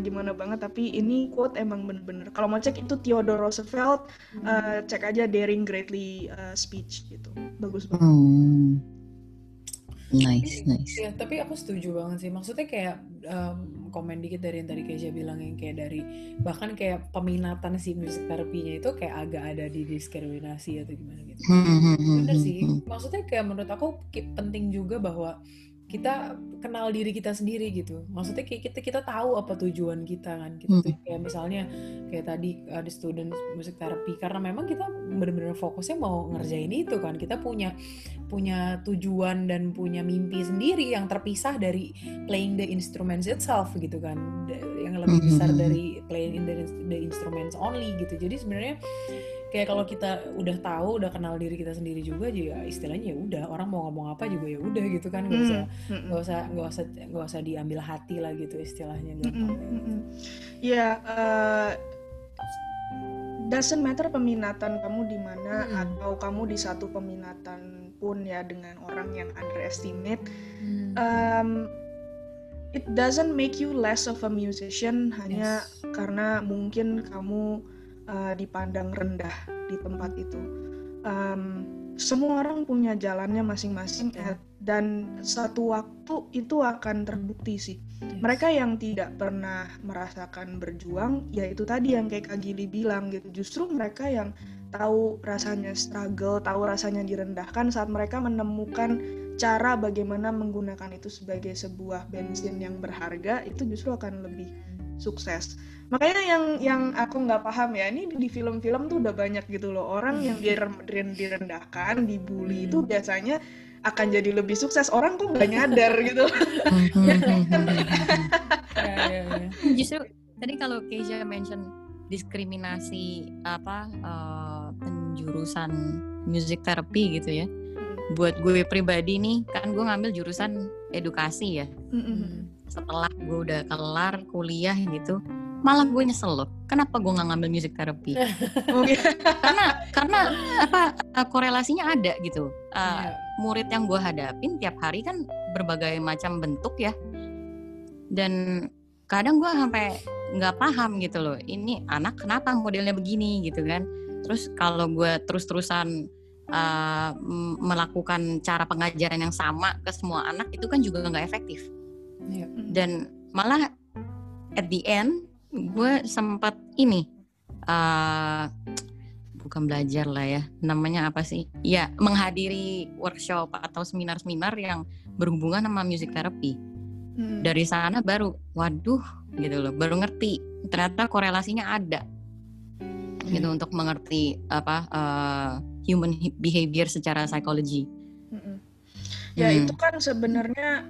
gimana banget, tapi ini quote emang bener-bener. Kalau mau cek itu Theodore Roosevelt, cek aja Daring Greatly speech gitu, bagus banget. Nice. Ya, tapi aku setuju banget sih. Maksudnya kayak komen dikit dari yang tadi Kezia bilang, yang kayak dari bahkan kayak peminatan si music terapinya itu kayak agak ada di diskriminasi atau gimana gitu. Bener sih. Maksudnya kayak menurut aku penting juga bahwa kita kenal diri kita sendiri gitu. Maksudnya kayak kita tahu apa tujuan kita kan gitu. Kayak misalnya kayak tadi ada student music therapy, karena memang kita benar-benar fokusnya mau ngerjain itu kan. Kita punya tujuan dan punya mimpi sendiri yang terpisah dari playing the instruments itself gitu kan. Yang lebih besar dari playing the instruments only gitu. Jadi sebenarnya Kayak kalau kita udah tahu, udah kenal diri kita sendiri juga istilahnya ya udah, orang mau ngomong apa juga ya udah gitu kan, nggak usah diambil hati lah gitu istilahnya. Ya, doesn't matter peminatan kamu di mana atau kamu di satu peminatan pun ya dengan orang yang underestimate. It doesn't make you less of a musician hanya karena mungkin kamu dipandang rendah di tempat itu. Semua orang punya jalannya masing-masing dan satu waktu itu akan terbukti sih. Mereka yang tidak pernah merasakan berjuang, ya itu tadi yang kayak Kak Gili bilang gitu. Justru mereka yang tahu rasanya struggle, tahu rasanya direndahkan saat mereka menemukan cara bagaimana menggunakan itu sebagai sebuah bensin yang berharga, itu justru akan lebih sukses. Makanya yang aku nggak paham ya, ini di film-film tuh udah banyak gitu loh, orang yang direndahkan, dibully itu biasanya akan jadi lebih sukses. Orang kok nggak nyadar gitu. Justru tadi kalau Kezia mention diskriminasi penjurusan music therapy gitu ya. Buat gue pribadi nih, kan gue ngambil jurusan edukasi ya. Setelah gue udah kelar kuliah gitu, malah gue nyesel loh, kenapa gue nggak ngambil music therapy? karena korelasinya ada gitu. Murid yang gue hadapin tiap hari kan berbagai macam bentuk ya, dan kadang gue sampai nggak paham gitu loh, ini anak kenapa modelnya begini gitu kan. Terus kalau gue terus-terusan melakukan cara pengajaran yang sama ke semua anak, itu kan juga nggak efektif. Dan malah at the end gue sempat bukan belajar lah ya, namanya apa sih ya, menghadiri workshop atau seminar-seminar yang berhubungan sama music therapy. Dari sana baru waduh gitu loh, baru ngerti ternyata korelasinya ada gitu, untuk mengerti human behavior secara psikologi. Ya itu kan sebenarnya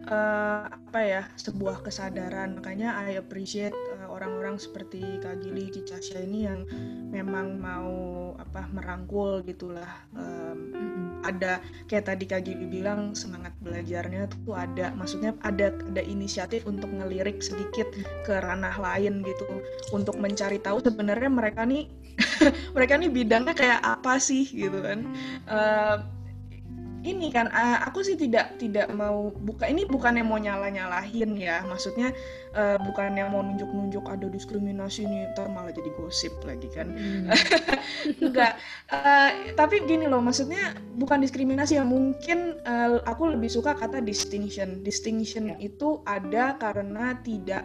sebuah kesadaran. Makanya I appreciate orang-orang seperti Kak Gili, Kicasya ini yang memang mau merangkul gitulah. Ada kayak tadi Kak Gili bilang semangat belajarnya tuh ada. Maksudnya ada inisiatif untuk ngelirik sedikit ke ranah lain gitu, untuk mencari tahu sebenarnya mereka nih bidangnya kayak apa sih gitu kan. Ini kan aku sih tidak mau buka, ini bukannya mau nyalahin ya, maksudnya bukannya mau nunjuk ada diskriminasi nih, ntar malah jadi gosip lagi kan. Enggak, tapi gini loh, maksudnya bukan diskriminasi ya, mungkin aku lebih suka kata distinction. Itu ada karena tidak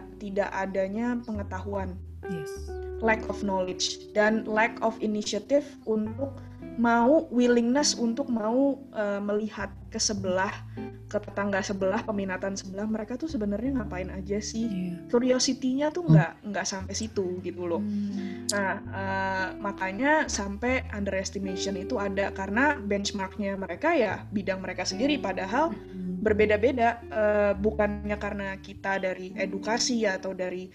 adanya pengetahuan, lack of knowledge dan lack of initiative untuk willingness untuk melihat ke sebelah, ke tetangga sebelah, peminatan sebelah, mereka tuh sebenarnya ngapain aja sih? Curiosity-nya tuh nggak sampai situ gitu loh. Nah, makanya sampai underestimation itu ada karena benchmark-nya mereka ya bidang mereka sendiri, padahal berbeda-beda. Bukannya karena kita dari edukasi ya, atau dari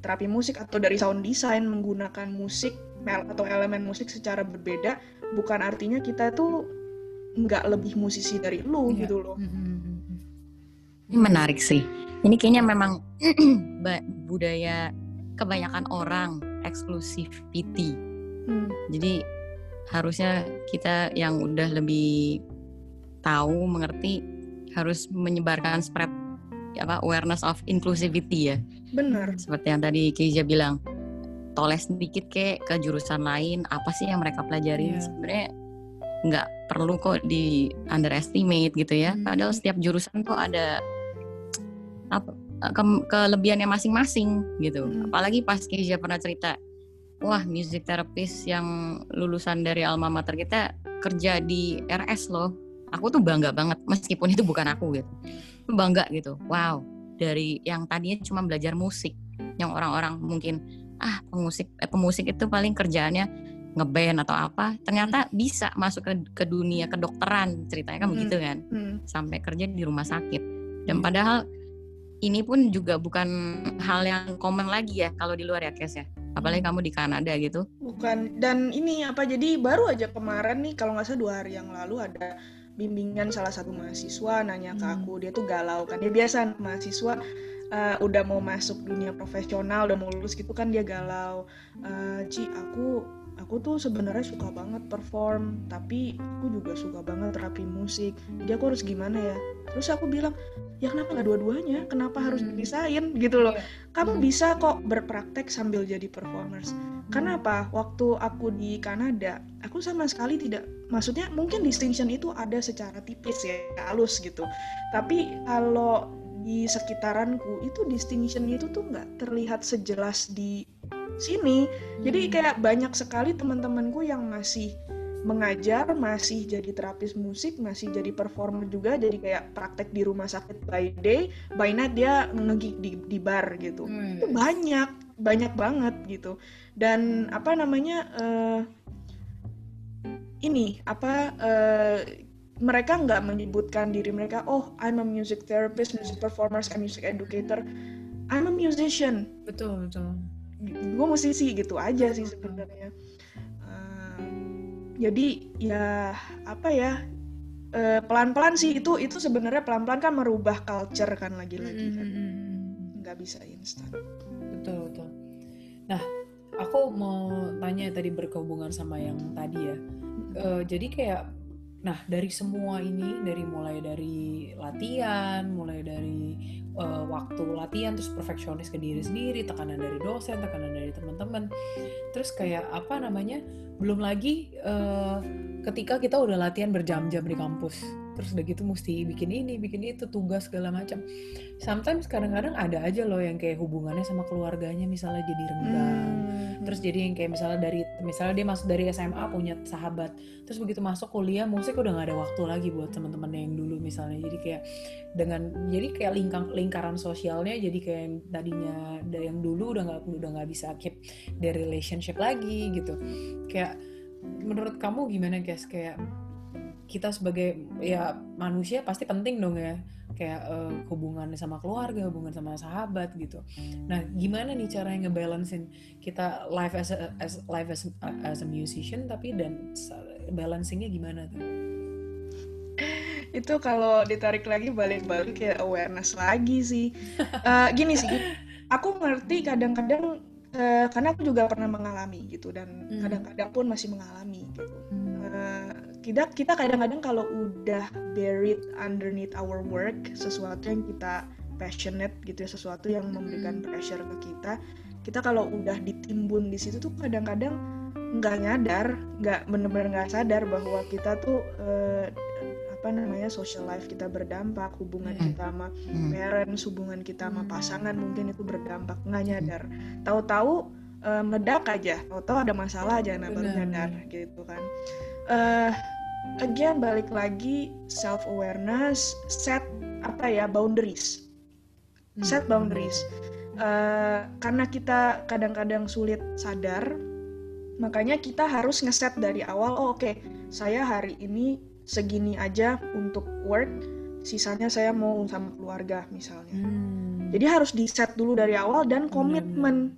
terapi musik atau dari sound design menggunakan musik atau elemen musik secara berbeda, bukan artinya kita tuh nggak lebih musisi dari lu gitu loh. Ini menarik sih. Ini kayaknya memang budaya kebanyakan orang, exclusivity. Jadi harusnya kita yang udah lebih tahu, mengerti, harus menyebarkan spread awareness of inclusivity ya. Benar. Seperti yang tadi Kezia bilang, toles sedikit ke jurusan lain, apa sih yang mereka pelajari? Sebenarnya nggak perlu kok di underestimate gitu ya. Padahal setiap jurusan tuh ada kelebihannya masing-masing gitu. Apalagi pas Kezia pernah cerita, wah music therapist yang lulusan dari alma mater kita kerja di RS loh. Aku tuh bangga banget, meskipun itu bukan aku gitu. Bangga gitu, wow, dari yang tadinya cuma belajar musik, yang orang-orang mungkin pemusik itu paling kerjaannya ngeband atau apa, ternyata bisa masuk ke dunia kedokteran, ceritanya kan begitu kan, sampai kerja di rumah sakit. Dan padahal ini pun juga bukan hal yang common lagi ya kalau di luar ya, Kes ya. apalagi kamu di Kanada gitu. Bukan, dan ini apa, jadi baru aja kemarin nih kalau nggak salah 2 hari yang lalu ada bimbingan salah satu mahasiswa nanya ke aku, dia tuh galau kan, dia biasa mahasiswa udah mau masuk dunia profesional, udah mau lulus gitu kan, dia galau, Ci aku tuh sebenarnya suka banget perform, tapi aku juga suka banget terapi musik, jadi aku harus gimana ya? Terus aku bilang, ya kenapa gak dua-duanya? Kenapa harus dipisahin gitu loh? Kamu bisa kok berpraktek sambil jadi performers. Karena apa? Waktu aku di Kanada, aku sama sekali tidak, maksudnya mungkin distinction itu ada secara tipis ya, halus gitu. Tapi kalau di sekitaranku, itu distinction itu tuh gak terlihat sejelas di sini. Jadi kayak banyak sekali teman-temanku yang masih mengajar, masih jadi terapis musik, masih jadi performer juga, jadi kayak praktek di rumah sakit by day, by night dia ngegig di bar gitu. Itu banyak banget gitu. Dan apa namanya, mereka nggak menyebutkan diri mereka, oh I'm a music therapist, music performers, I'm a music educator, I'm a musician. Betul. Gue musisi gitu aja sih sebenarnya. Jadi ya apa ya, pelan-pelan sih itu sebenarnya pelan-pelan kan merubah culture kan, lagi-lagi kan nggak bisa instan. Betul. Nah, aku mau tanya tadi berhubungan sama yang tadi ya. Jadi kayak, nah dari semua ini, dari mulai dari latihan, mulai dari waktu latihan, terus perfeksionis ke diri sendiri, tekanan dari dosen, tekanan dari teman-teman, terus kayak apa namanya, belum lagi ketika kita udah latihan berjam-jam di kampus, terus udah gitu mesti bikin ini, bikin itu, tugas segala macam. Sometimes kadang-kadang ada aja loh yang kayak hubungannya sama keluarganya misalnya jadi renggang. Terus jadi yang kayak misalnya dia masuk dari SMA punya sahabat, terus begitu masuk kuliah musik udah nggak ada waktu lagi buat teman-temannya yang dulu misalnya. Jadi kayak jadi kayak lingkaran sosialnya jadi kayak yang tadinya yang dulu udah nggak bisa keep the relationship lagi gitu. Kayak menurut kamu gimana guys, kayak kita sebagai ya manusia pasti penting dong ya kayak hubungan sama keluarga, hubungan sama sahabat gitu. Nah, gimana nih cara yang ngebalancein kita life as a musician tapi dan balancingnya gimana tuh? Itu kalau ditarik lagi balik-balik ya awareness lagi sih. Gini sih, aku ngerti kadang-kadang karena aku juga pernah mengalami gitu dan kadang-kadang pun masih mengalami gitu. Kita kadang-kadang kalau udah buried underneath our work, sesuatu yang kita passionate gitu ya, sesuatu yang memberikan pressure ke kita kalau udah ditimbun di situ tuh kadang-kadang nggak bener-bener sadar bahwa kita tuh social life kita berdampak, hubungan kita sama parents, hubungan kita sama pasangan mungkin itu berdampak, nggak nyadar, tahu-tahu meledak aja, tahu-tahu ada masalah aja, nah baru nyadar gitu kan. Again balik lagi self awareness, set boundaries. Karena kita kadang-kadang sulit sadar, makanya kita harus ngeset dari awal, oke, saya hari ini segini aja untuk work, sisanya saya mau sama keluarga misalnya. Jadi harus di-set dulu dari awal dan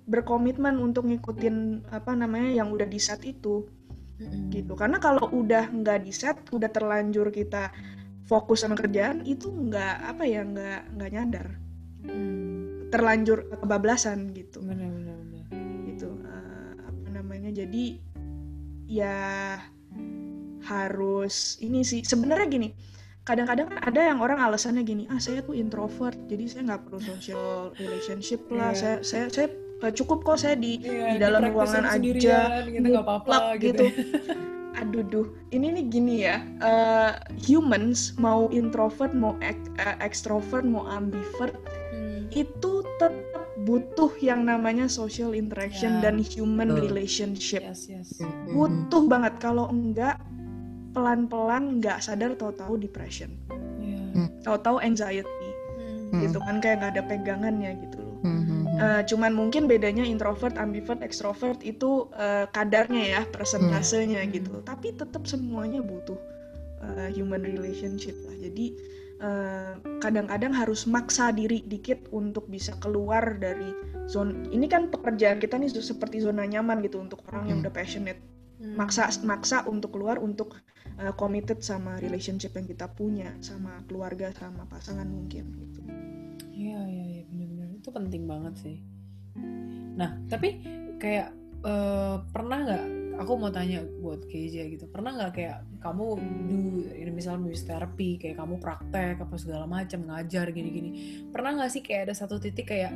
berkomitmen untuk ngikutin yang udah di-set itu. Gitu, karena kalau udah nggak di-set, udah terlanjur kita fokus sama kerjaan itu nggak nyadar, terlanjur kebablasan gitu. Benar. Gitu, jadi ya harus ini sih sebenarnya gini. Kadang-kadang ada yang orang alasannya gini, saya tuh introvert, jadi saya nggak perlu social relationship lah, saya cukup kok saya di dalam ruangan aja gitu, nggak apa-apa gitu. Ini nih gini ya, humans mau introvert mau extrovert mau ambivert itu tetap butuh yang namanya social interaction dan human relationship. Butuh banget, kalau enggak pelan-pelan nggak sadar tahu-tahu depression, tahu-tahu anxiety gitu kan, kayak nggak ada pegangannya gitu loh. Cuman mungkin bedanya introvert, ambivert, extrovert itu kadarnya ya, persentasenya gitu. Tapi tetap semuanya butuh human relationship lah. Jadi kadang-kadang harus maksa diri dikit untuk bisa keluar dari zona. Ini kan pekerjaan kita nih seperti zona nyaman gitu untuk orang yang udah passionate. Maksa untuk keluar, untuk committed sama relationship yang kita punya, sama keluarga, sama pasangan mungkin gitu. Iya, benar-benar itu penting banget sih. Nah, tapi kayak pernah nggak? Aku mau tanya buat Kezia gitu, pernah nggak kayak kamu misalnya terapi, kayak kamu praktek apa segala macam, ngajar gini-gini, pernah nggak sih kayak ada satu titik kayak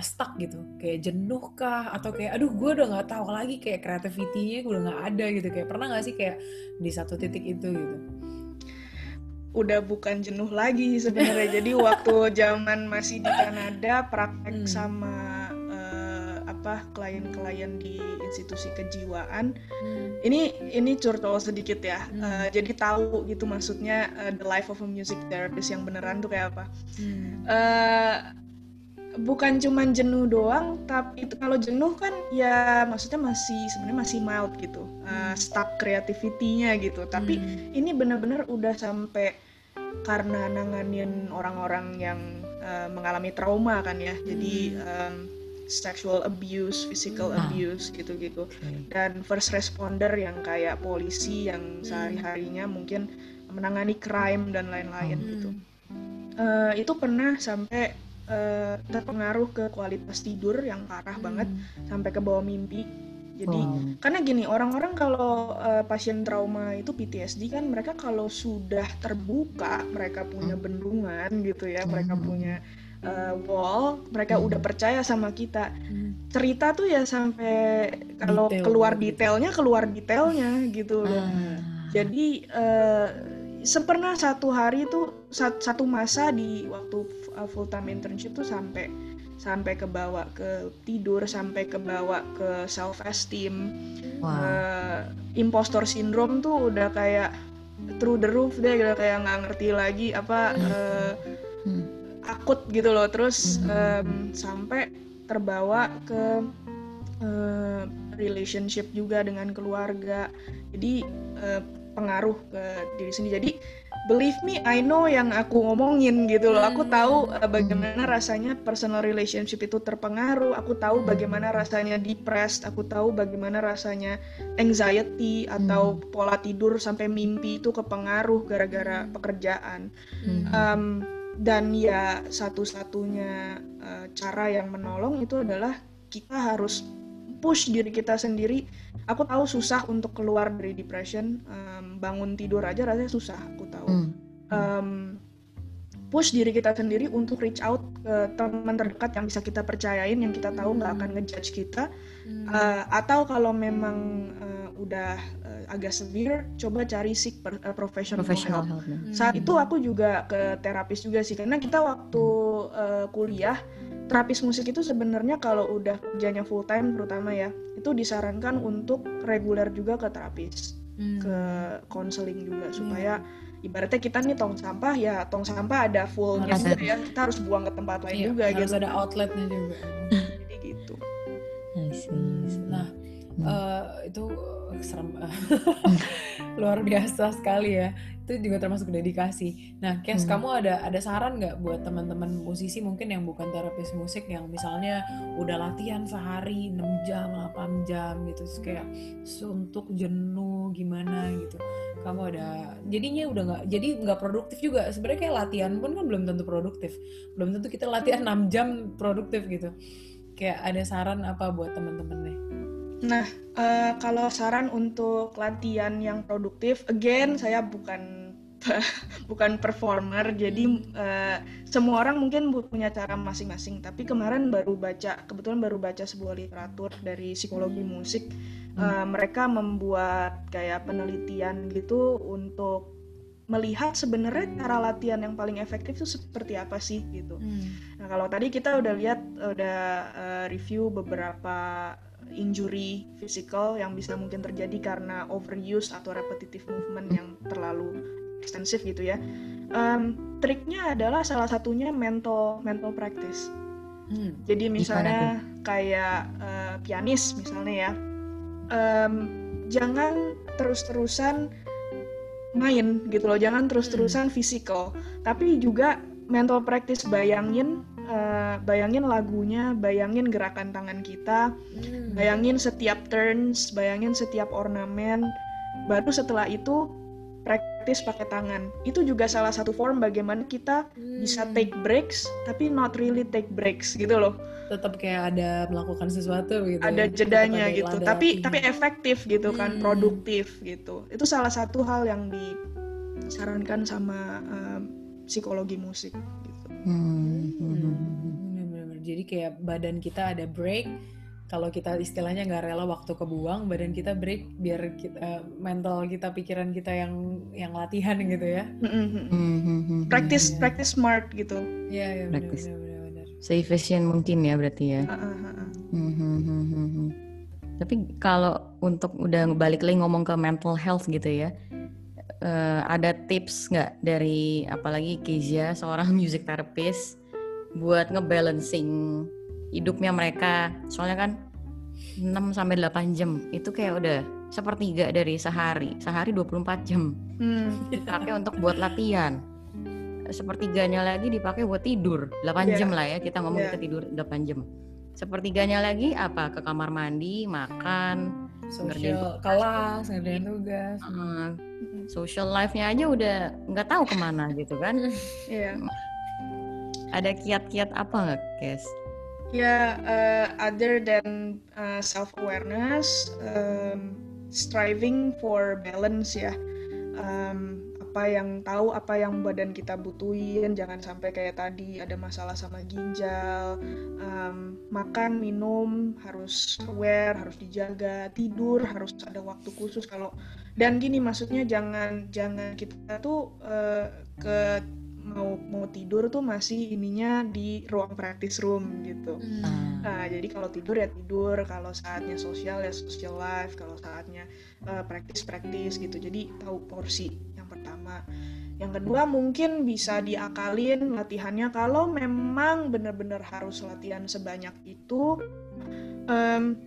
stuck gitu, kayak jenuh kah, atau kayak aduh gue udah nggak tahu lagi, kayak kreativitinya gue udah nggak ada gitu, kayak pernah nggak sih kayak di satu titik itu gitu? Udah bukan jenuh lagi sebenarnya. Jadi waktu zaman masih di Kanada praktek sama klien-klien di institusi kejiwaan, ini curcol sedikit ya, jadi tahu gitu maksudnya the life of a music therapist yang beneran tuh kayak apa. Bukan cuman jenuh doang, tapi itu kalau jenuh kan ya maksudnya sebenarnya masih mild gitu, stuck creativity-nya gitu, tapi ini bener-bener udah sampai karena nanganin orang-orang yang mengalami trauma kan ya, jadi sexual abuse, physical abuse gitu-gitu, dan first responder yang kayak polisi yang sehari-harinya mungkin menangani crime dan lain-lain gitu. Itu pernah sampai terpengaruh ke kualitas tidur yang parah banget, sampai ke bawah mimpi. Jadi karena gini, orang-orang kalau pasien trauma itu PTSD kan, mereka kalau sudah terbuka, mereka punya bendungan gitu ya, mereka punya wall, mereka udah percaya sama kita. Cerita tuh ya sampai kalau keluar detailnya gitu loh. Jadi pernah satu hari tuh, satu masa di waktu full time internship tuh sampai kebawa ke tidur, sampai kebawa ke self esteem. Impostor syndrome tuh udah kayak through the roof deh, udah kayak nggak ngerti lagi apa akut gitu loh, terus sampai terbawa ke relationship juga dengan keluarga, jadi pengaruh ke diri sendiri. Jadi believe me, I know yang aku ngomongin gitu loh, aku tahu bagaimana rasanya personal relationship itu terpengaruh, aku tahu bagaimana rasanya depressed, aku tahu bagaimana rasanya anxiety atau pola tidur sampai mimpi itu kepengaruh gara-gara pekerjaan. Dan ya satu-satunya cara yang menolong itu adalah kita harus push diri kita sendiri. Aku tahu susah untuk keluar dari depression, bangun tidur aja rasanya susah, aku tahu. Push diri kita sendiri untuk reach out ke teman terdekat yang bisa kita percayain, yang kita tahu nggak akan ngejudge kita. Atau kalau memang udah agak severe, coba cari professional help. Saat itu aku juga ke terapis juga sih, karena kita waktu kuliah, terapis musik itu sebenarnya kalau udah kerjanya full time terutama ya, itu disarankan untuk reguler juga ke terapis, ke counseling juga, supaya ibaratnya kita nih tong sampah ada fullnya juga ya, kita harus buang ke tempat lain juga harus gitu, harus ada outletnya juga. Jadi gitu. Nah itu serem luar biasa sekali ya, itu juga termasuk dedikasi. Nah Kes, kamu ada saran nggak buat teman-teman musisi mungkin yang bukan terapis musik, yang misalnya udah latihan sehari 6 jam 8 jam gitu, terus kayak suntuk, jenuh, gimana gitu, kamu ada jadinya udah nggak, jadi nggak produktif juga sebenarnya, kayak latihan pun kan belum tentu produktif, belum tentu kita latihan 6 jam produktif gitu, kayak ada saran apa buat teman-teman nih? Nah, kalau saran untuk latihan yang produktif, again saya bukan performer, jadi semua orang mungkin punya cara masing-masing. Tapi kebetulan baru baca sebuah literatur dari psikologi musik, mereka membuat kayak penelitian gitu untuk melihat sebenarnya cara latihan yang paling efektif itu seperti apa sih gitu. Nah, kalau tadi kita udah review beberapa injury physical yang bisa mungkin terjadi karena overuse atau repetitive movement yang terlalu ekstensif gitu ya. Triknya adalah salah satunya mental practice. Jadi misalnya kayak pianis misalnya ya, jangan terus-terusan main gitu loh, jangan terus-terusan fisikal, tapi juga mental practice, bayangin lagunya, bayangin gerakan tangan kita, bayangin setiap turns, bayangin setiap ornamen, baru setelah itu praktis pakai tangan. Itu juga salah satu form bagaimana kita bisa take breaks, tapi not really take breaks gitu loh. Tetap kayak ada melakukan sesuatu gitu. Ada jedanya gitu, tapi efektif gitu kan, produktif gitu. Itu salah satu hal yang disarankan sama psikologi musik gitu. Benar-benar. Jadi kayak badan kita ada break. Kalau kita istilahnya nggak rela waktu kebuang, badan kita break biar kita, mental kita, pikiran kita yang latihan gitu ya. Practice smart gitu. Iya, benar. Se-efficient mungkin ya berarti ya. Tapi kalau untuk udah balik lagi ngomong ke mental health gitu ya, ada tips nggak dari apalagi Kezia seorang music therapist buat ngebalancing hidupnya mereka, soalnya kan 6-8 jam itu kayak udah sepertiga dari sehari 24 jam dipakai untuk buat latihan, sepertiganya lagi dipakai buat tidur 8 jam lah ya, kita ngomong kita tidur 8 jam, sepertiganya lagi apa, ke kamar mandi, makan, ngerjain kelas, ngerjain tugas, social life-nya aja udah nggak tahu kemana gitu kan. Ada kiat-kiat apa nggak, Kes? Ya, other than self-awareness, striving for balance ya. Apa yang tahu, apa yang badan kita butuhin, jangan sampai kayak tadi ada masalah sama ginjal. Makan, minum, harus aware, harus dijaga. Tidur, harus ada waktu khusus. Kalau dan gini, maksudnya jangan kita tuh ke mau tidur tuh masih ininya di ruang practice room gitu. Nah, jadi kalau tidur ya tidur, kalau saatnya sosial ya social life, kalau saatnya practice gitu. Jadi tahu porsi yang pertama. Yang kedua mungkin bisa diakalin latihannya, kalau memang benar-benar harus latihan sebanyak itu.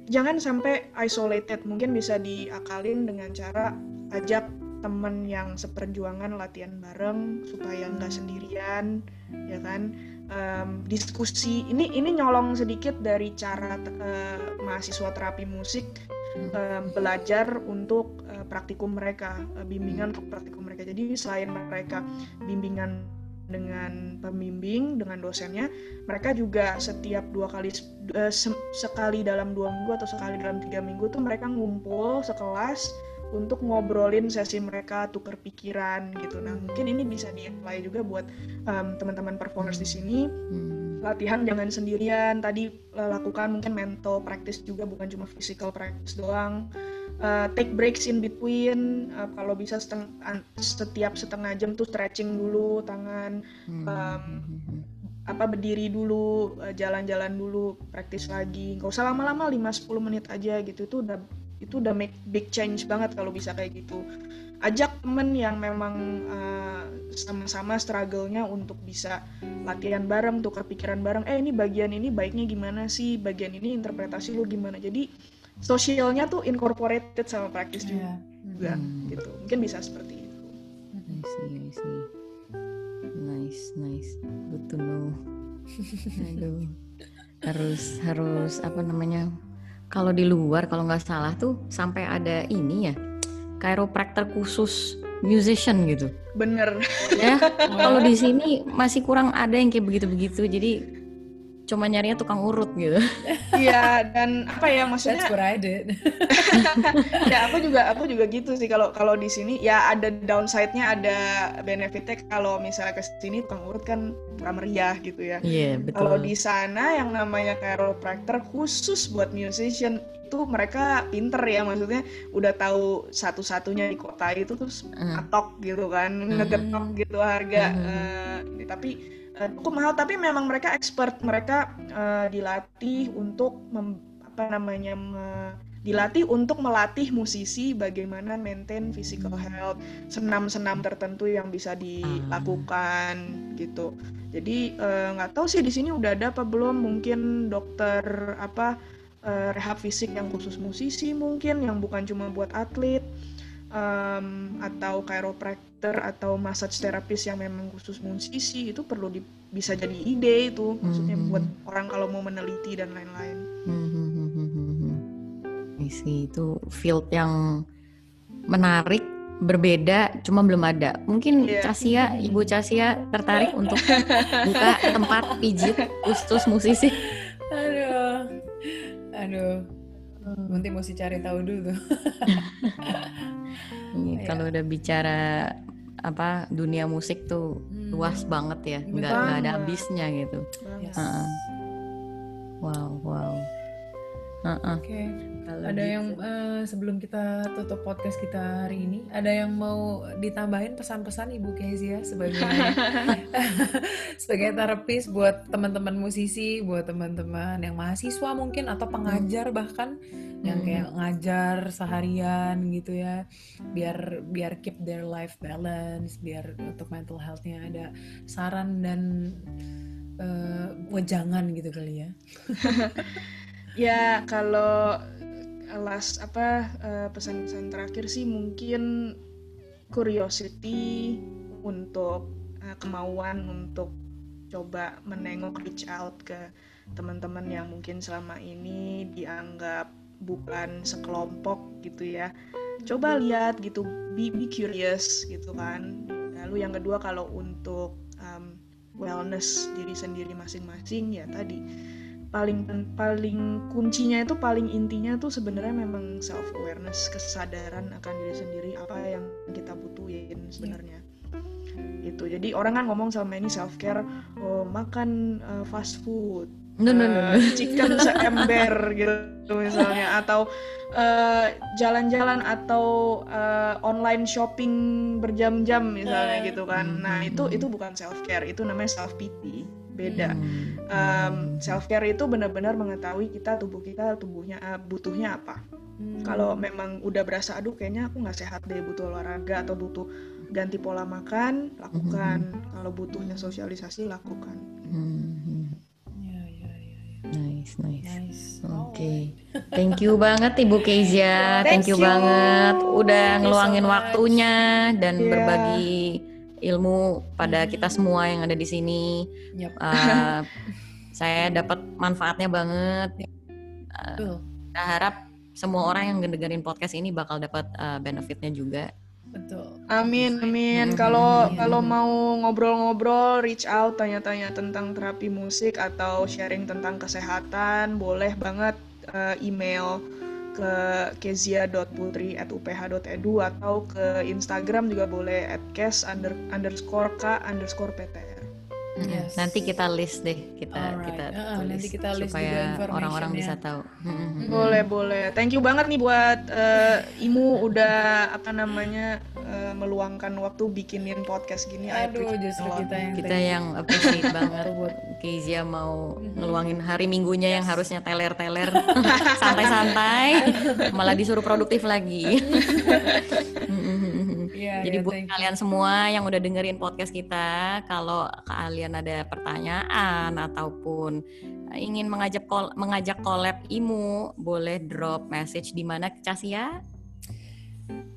Jangan sampai isolated, mungkin bisa diakalin dengan cara ajak temen yang seperjuangan latihan bareng supaya nggak sendirian, ya kan? Diskusi ini nyolong sedikit dari cara mahasiswa terapi musik belajar untuk praktikum mereka, bimbingan untuk praktikum mereka. Jadi selain mereka bimbingan dengan pembimbing, dengan dosennya, mereka juga setiap sekali dalam 2 minggu atau sekali dalam 3 minggu tuh mereka ngumpul sekelas untuk ngobrolin sesi mereka, tuker pikiran gitu. Nah, mungkin ini bisa di-apply juga buat teman-teman performers di sini. Latihan jangan sendirian. Tadi lakukan mungkin mental practice juga, bukan cuma physical practice doang. Take breaks in between, kalau bisa setiap setengah jam tuh stretching dulu tangan, berdiri dulu, jalan-jalan dulu, practice lagi. Nggak usah lama-lama, 5-10 menit aja gitu. Itu udah make big change banget kalau bisa kayak gitu. Ajak temen yang memang sama-sama struggle-nya untuk bisa latihan bareng, tukar pikiran bareng, ini bagian ini baiknya gimana sih, bagian ini interpretasi lu gimana. Jadi sosialnya tuh incorporated sama praktis juga gitu. Mungkin bisa seperti itu. I see. Nice. Good to know. Aduh. Harus apa namanya? Kalau di luar, kalau nggak salah tuh sampai ada ini ya, chiropractor khusus musician gitu. Bener. Ya, kalau di sini masih kurang ada yang kayak begitu-begitu, jadi cuma nyarinya tukang urut gitu. Iya, dan apa ya maksudnya? That's what I did. Ya, aku juga gitu sih. Kalau di sini ya ada downside-nya, ada benefit-nya. Kalau misalnya ke sini tukang urut kan kurang meriah gitu ya. Iya, betul. Kalau di sana yang namanya chiropractor khusus buat musician itu mereka pinter ya, maksudnya udah tahu satu-satunya di kota itu, terus atok gitu kan, ngegetok gitu harga. Ini tapi cukup mahal, tapi memang mereka expert, mereka dilatih untuk dilatih untuk melatih musisi bagaimana maintain physical health, senam-senam tertentu yang bisa dilakukan gitu. Jadi nggak tahu sih di sini udah ada apa belum, mungkin dokter rehab fisik yang khusus musisi mungkin, yang bukan cuma buat atlet. atau chiropractor atau massage therapist yang memang khusus musisi itu perlu bisa jadi ide itu, maksudnya buat orang kalau mau meneliti dan lain-lain. Isi itu field yang menarik, berbeda, cuma belum ada. Mungkin Kezia, Ibu Kezia tertarik untuk buka tempat pijit khusus musisi. Aduh. Nanti mesti cari tahu dulu. Kalau udah bicara apa dunia musik tuh luas banget ya, nggak ada habisnya gitu. Yes. Wow. Okay. Ada gitu. Yang sebelum kita tutup podcast kita hari ini, ada yang mau ditambahin pesan-pesan Ibu Kezia sebagai sebagai terapis buat teman-teman musisi, buat teman-teman yang mahasiswa mungkin atau pengajar bahkan yang kayak ngajar seharian gitu ya, biar keep their life balance, biar untuk mental health-nya ada saran dan wejangan gitu kali ya. Ya kalau pesan-pesan terakhir sih mungkin curiosity untuk kemauan untuk coba menengok, reach out ke teman-teman yang mungkin selama ini dianggap bukan sekelompok gitu ya. Coba lihat gitu, be curious gitu kan. Lalu yang kedua kalau untuk wellness diri sendiri masing-masing ya tadi paling kuncinya itu, paling intinya tuh sebenarnya memang self awareness, kesadaran akan diri sendiri apa yang kita butuhin sebenarnya. Gitu. Jadi orang kan ngomong selama ini self care, makan fast food, chicken seember gitu misalnya, atau jalan-jalan atau online shopping berjam-jam misalnya gitu kan. Nah, itu bukan self care, itu namanya self pity. Beda. Self care itu benar-benar mengetahui tubuhnya butuhnya apa. Kalau memang udah berasa aduh kayaknya aku nggak sehat deh, butuh olahraga atau butuh ganti pola makan, lakukan. Kalau butuhnya sosialisasi, lakukan. Nice. Okay. Thank you banget Ibu Kezia. Thank you banget udah ngeluangin waktunya dan berbagi ilmu pada kita semua yang ada di sini. Saya dapat manfaatnya banget. Saya harap semua orang yang dengerin podcast ini bakal dapat benefitnya juga. Betul. Amin. Kalau mau ngobrol-ngobrol, reach out, tanya-tanya tentang terapi musik atau sharing tentang kesehatan, boleh banget email ke kezia.putri@uph.edu atau ke Instagram juga boleh @kes_k_ptr. Yes. Nanti kita list deh, kita list supaya orang-orang bisa tahu. Boleh. Thank you banget nih buat Imu udah meluangkan waktu bikinin podcast gini. Aduh, justru kita yang appreciate banget buat Kezia mau ngeluangin hari minggunya yang harusnya teler-teler santai-santai malah disuruh produktif lagi. Jadi buat kalian semua yang udah dengerin podcast kita, kalau kalian ada pertanyaan ataupun ingin mengajak collab Imu, boleh drop message di mana Kezia?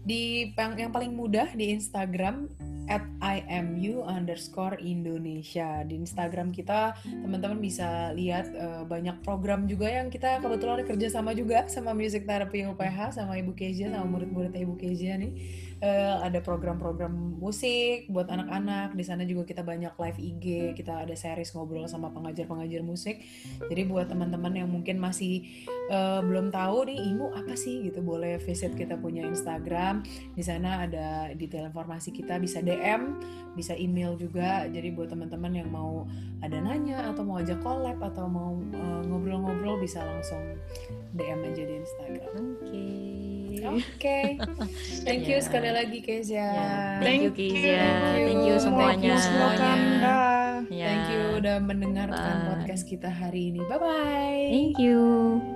Di yang paling mudah di Instagram @imu_Indonesia. Di Instagram kita teman-teman bisa lihat banyak program juga yang kita kebetulan kerja sama juga sama Music Therapy UPH, sama Ibu Kezia, sama murid-murid Ibu Kezia nih. Ada program-program musik buat anak-anak. Di sana juga kita banyak live IG, kita ada series ngobrol sama pengajar-pengajar musik. Jadi buat teman-teman yang mungkin masih belum tahu nih Imu apa sih gitu, boleh visit kita punya Instagram. Di sana ada detail informasi kita, bisa DM, bisa email juga. Jadi buat teman-teman yang mau ada nanya atau mau ajak collab atau mau ngobrol-ngobrol bisa langsung DM aja di Instagram. Okay. Thank you sekali lagi Kezia. Thank you Kezia. Thank you semuanya. Thank you udah mendengarkan podcast kita hari ini. Bye bye. Thank you.